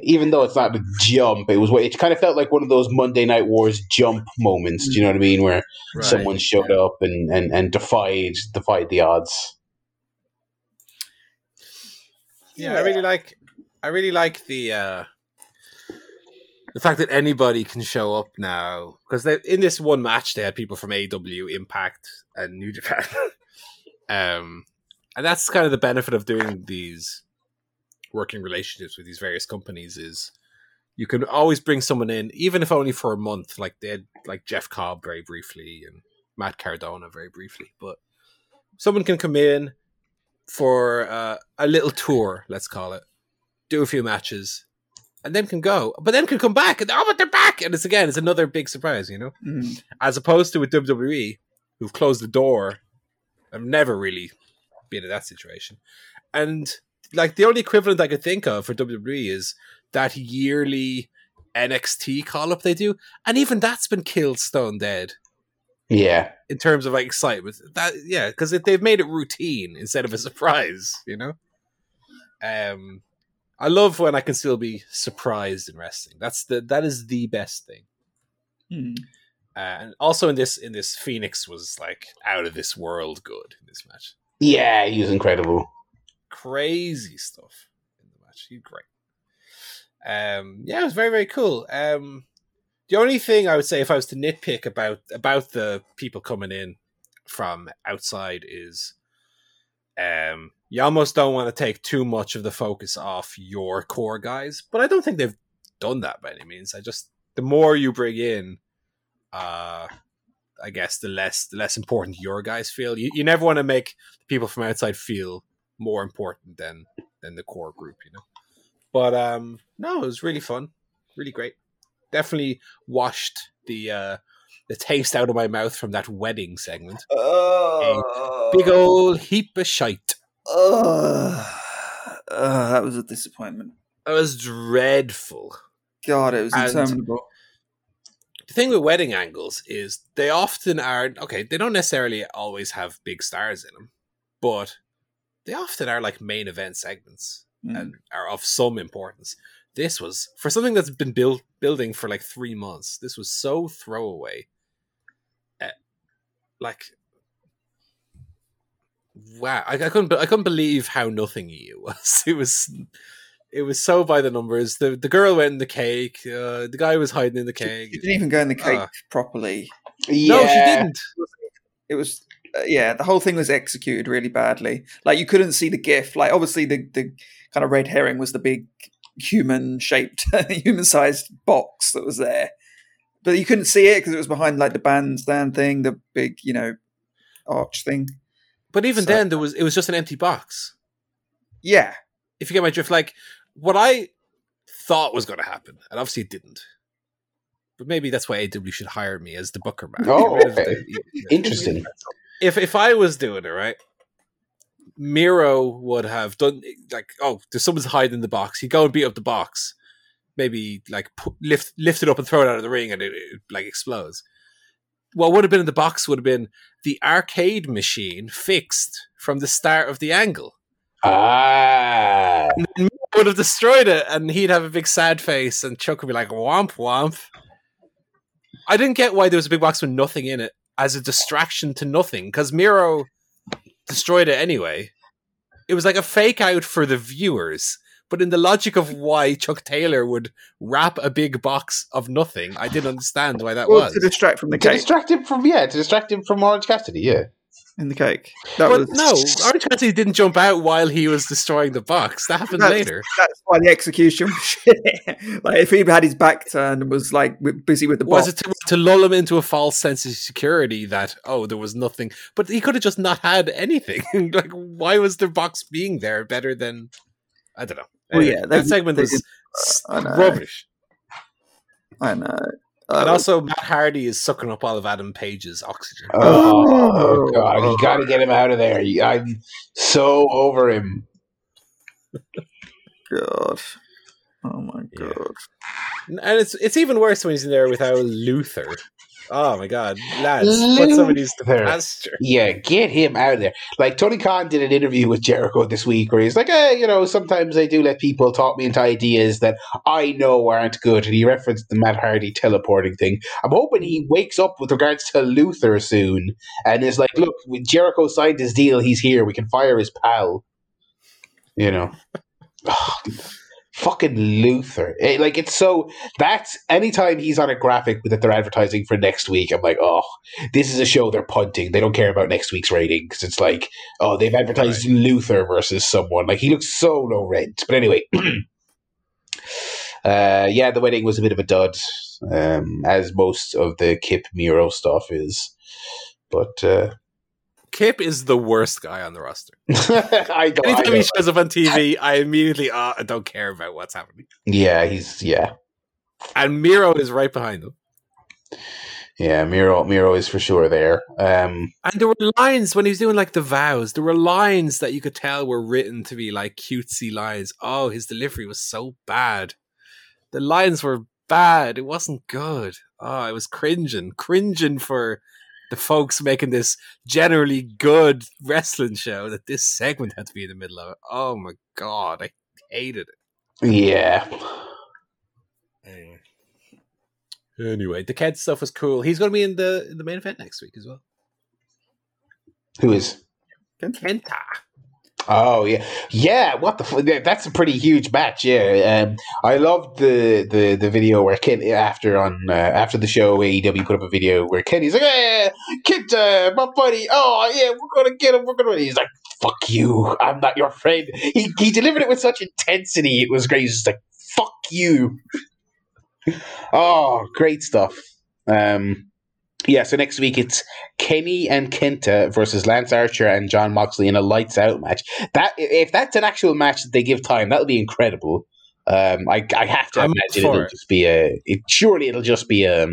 even though it's not a jump, it kind of felt like one of those Monday Night Wars jump moments. Do you know what I mean? Where someone showed up and defied the odds. Yeah, I really like the fact that anybody can show up now, because in this one match they had people from AEW, Impact, and New Japan, and that's kind of the benefit of doing these. Working relationships with these various companies is you can always bring someone in, even if only for a month. Like they had Jeff Cobb very briefly and Matt Cardona very briefly, but someone can come in for a little tour, let's call it, do a few matches, and then can go, but then can come back and but they're back, and it's another big surprise, as opposed to with WWE, who've closed the door. I've never really been in that situation, and the only equivalent I could think of for WWE is that yearly NXT call-up they do. And even that's been killed stone dead. Yeah. In terms of excitement. Because they've made it routine instead of a surprise, I love when I can still be surprised in wrestling. That is the best thing. And also in this, Phoenix was like out of this world good in this match. Yeah, he was incredible. Crazy stuff in the match. He's great. Yeah, it was very, very cool. The only thing I would say, if I was to nitpick about the people coming in from outside, is you almost don't want to take too much of the focus off your core guys. But I don't think they've done that by any means. The more you bring in, I guess the less important your guys feel. You never want to make people from outside feel more important than the core group, you know. But no, it was really fun, really great. Definitely washed the taste out of my mouth from that wedding segment. Oh. A big old heap of shite. Oh, that was a disappointment. It was dreadful. God, it was interminable. The thing with wedding angles is they often are, okay, they don't necessarily always have big stars in them, but they often are like main event segments and are of some importance. This was, for something that's been building for like 3 months, this was so throwaway. Like, wow. I couldn't believe how nothing EU was. It was so by the numbers. The girl went in the cake. The guy was hiding in the cake. She didn't even go in the cake properly. Yeah. No, she didn't. It was the whole thing was executed really badly. Like, you couldn't see the gif. Like, obviously the kind of red herring was the big human-shaped, human-sized box that was there, but you couldn't see it because it was behind like the bandstand thing, the big arch thing. But even so, then, it was just an empty box. Yeah, if you get my drift, like. What I thought was going to happen, and obviously it didn't. But maybe that's why AW should hire me as the booker man. Oh, okay. Interesting. If I was doing it, right, Miro would have done, like, oh, there's someone's hiding in the box. He'd go and beat up the box. Maybe, like, lift it up and throw it out of the ring and it like, explodes. What would have been in the box would have been the arcade machine fixed from the start of the angle. Ah. And would have destroyed it, and he'd have a big sad face, and Chuck would be like, womp, womp. I didn't get why there was a big box with nothing in it as a distraction to nothing, because Miro destroyed it anyway. It was like a fake out for the viewers, but in the logic of why Chuck Taylor would wrap a big box of nothing, I didn't understand why that was. To distract from the cake. To distract him from Orange Cassidy, yeah. In the cake. No, Orange Cassidy didn't jump out while he was destroying the box. That happened later. That's why the execution was shit. Like, if he had his back turned and was like busy with the box. Was it to lull him into a false sense of security that, oh, there was nothing. But he could have just not had anything. Like, why was the box being there better than, I don't know. Anyway, well, yeah, that segment was rubbish. I know. And also, Matt Hardy is sucking up all of Adam Page's oxygen. Oh God! You got to get him out of there. I'm so over him. God. Oh my God. Yeah. And it's even worse when he's in there with our Luther. Oh my God, lads! Put somebody's pasture. Yeah, get him out of there. Like, Tony Khan did an interview with Jericho this week where he's like, "Hey, sometimes I do let people talk me into ideas that I know aren't good." And he referenced the Matt Hardy teleporting thing. I'm hoping he wakes up with regards to Luther soon and is like, "Look, when Jericho signed his deal, he's here. We can fire his pal." Fucking Luther. That's anytime he's on a graphic that they're advertising for next week, I'm like, oh, this is a show they're punting. They don't care about next week's rating because it's like, oh, they've advertised Luther versus someone. Like, he looks so low rent. But anyway, the wedding was a bit of a dud, as most of the Kip Miro stuff is. But, Kip is the worst guy on the roster. Anytime he shows up on TV, I immediately I don't care about what's happening. Yeah, and Miro is right behind him. Yeah, Miro is for sure there. And there were lines when he was doing like the vows. There were lines that you could tell were written to be like cutesy lines. Oh, his delivery was so bad. The lines were bad. It wasn't good. Oh, I was cringing for the folks making this generally good wrestling show that this segment had to be in the middle of it. Oh my God, I hated it. Yeah. Anyway, the Ked stuff was cool. He's going to be in the main event next week as well. Who is? Kenta. Oh, yeah. Yeah, what the fuck? That's a pretty huge match, yeah. I loved the video where Kent, after the show, AEW put up a video where Kenny's like, hey, Kent, my buddy, oh, yeah, we're going to get him, we're going to... He's like, fuck you, I'm not your friend. He delivered it with such intensity, it was great. He's just like, fuck you. Oh, great stuff. Yeah, so next week it's Kenny and Kenta versus Lance Archer and John Moxley in a lights-out match. That if that's an actual match that they give time, that'll be incredible. I have to imagine it'll just be surely it'll just be a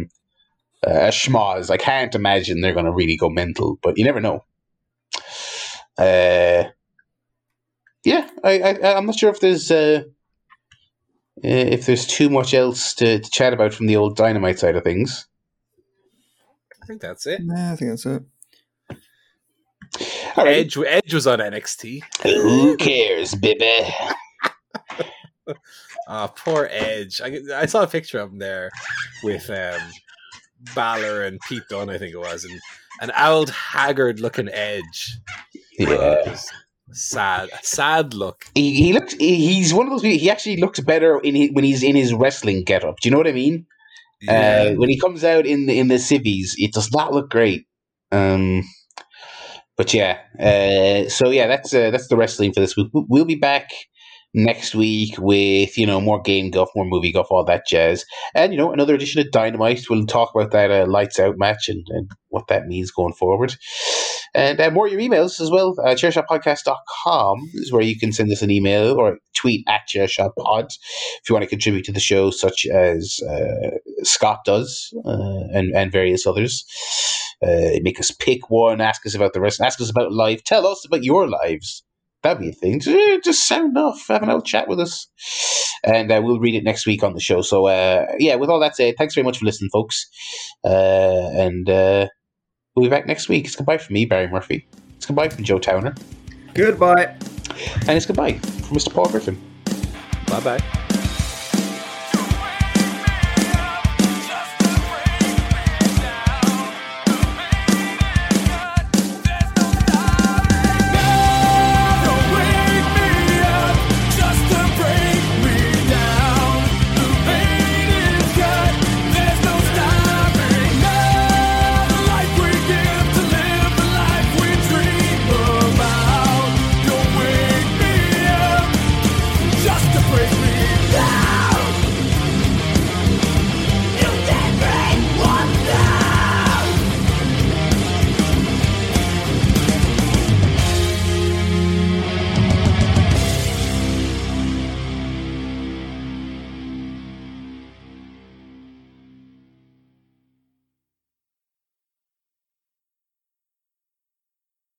schmoz. I can't imagine they're going to really go mental, but you never know. Yeah, I'm not sure if there's... if there's too much else to chat about from the old Dynamite side of things. I think that's it. Nah, I think that's it. All right. Edge was on NXT. Who cares, baby? Ah, oh, poor Edge. I saw a picture of him there with Balor and Pete Dunne, I think it was, and an old, haggard-looking Edge. Yeah. Sad look. He looks. He's one of those people. He actually looks better when he's in his wrestling getup. Do you know what I mean? Yeah. When he comes out in the civvies, it does not look great. But yeah. So yeah, that's the wrestling for this week. We'll be back next week with more game guff, more movie guff, all that jazz, and another edition of Dynamite. We'll talk about that lights out match and what that means going forward. And more of your emails as well. ChairShotPodcast.com is where you can send us an email or tweet at ChairShotPod if you want to contribute to the show, such as Scott does and various others. Make us pick one, ask us about the rest, ask us about life, tell us about your lives. That'd be a thing. Just sound off, have an old chat with us. And we'll read it next week on the show. So, yeah, with all that said, thanks very much for listening, folks. We'll be back next week. It's goodbye from me, Barry Murphy. It's goodbye from Joe Towner. Goodbye. And it's goodbye from Mr. Paul Griffin. Bye-bye.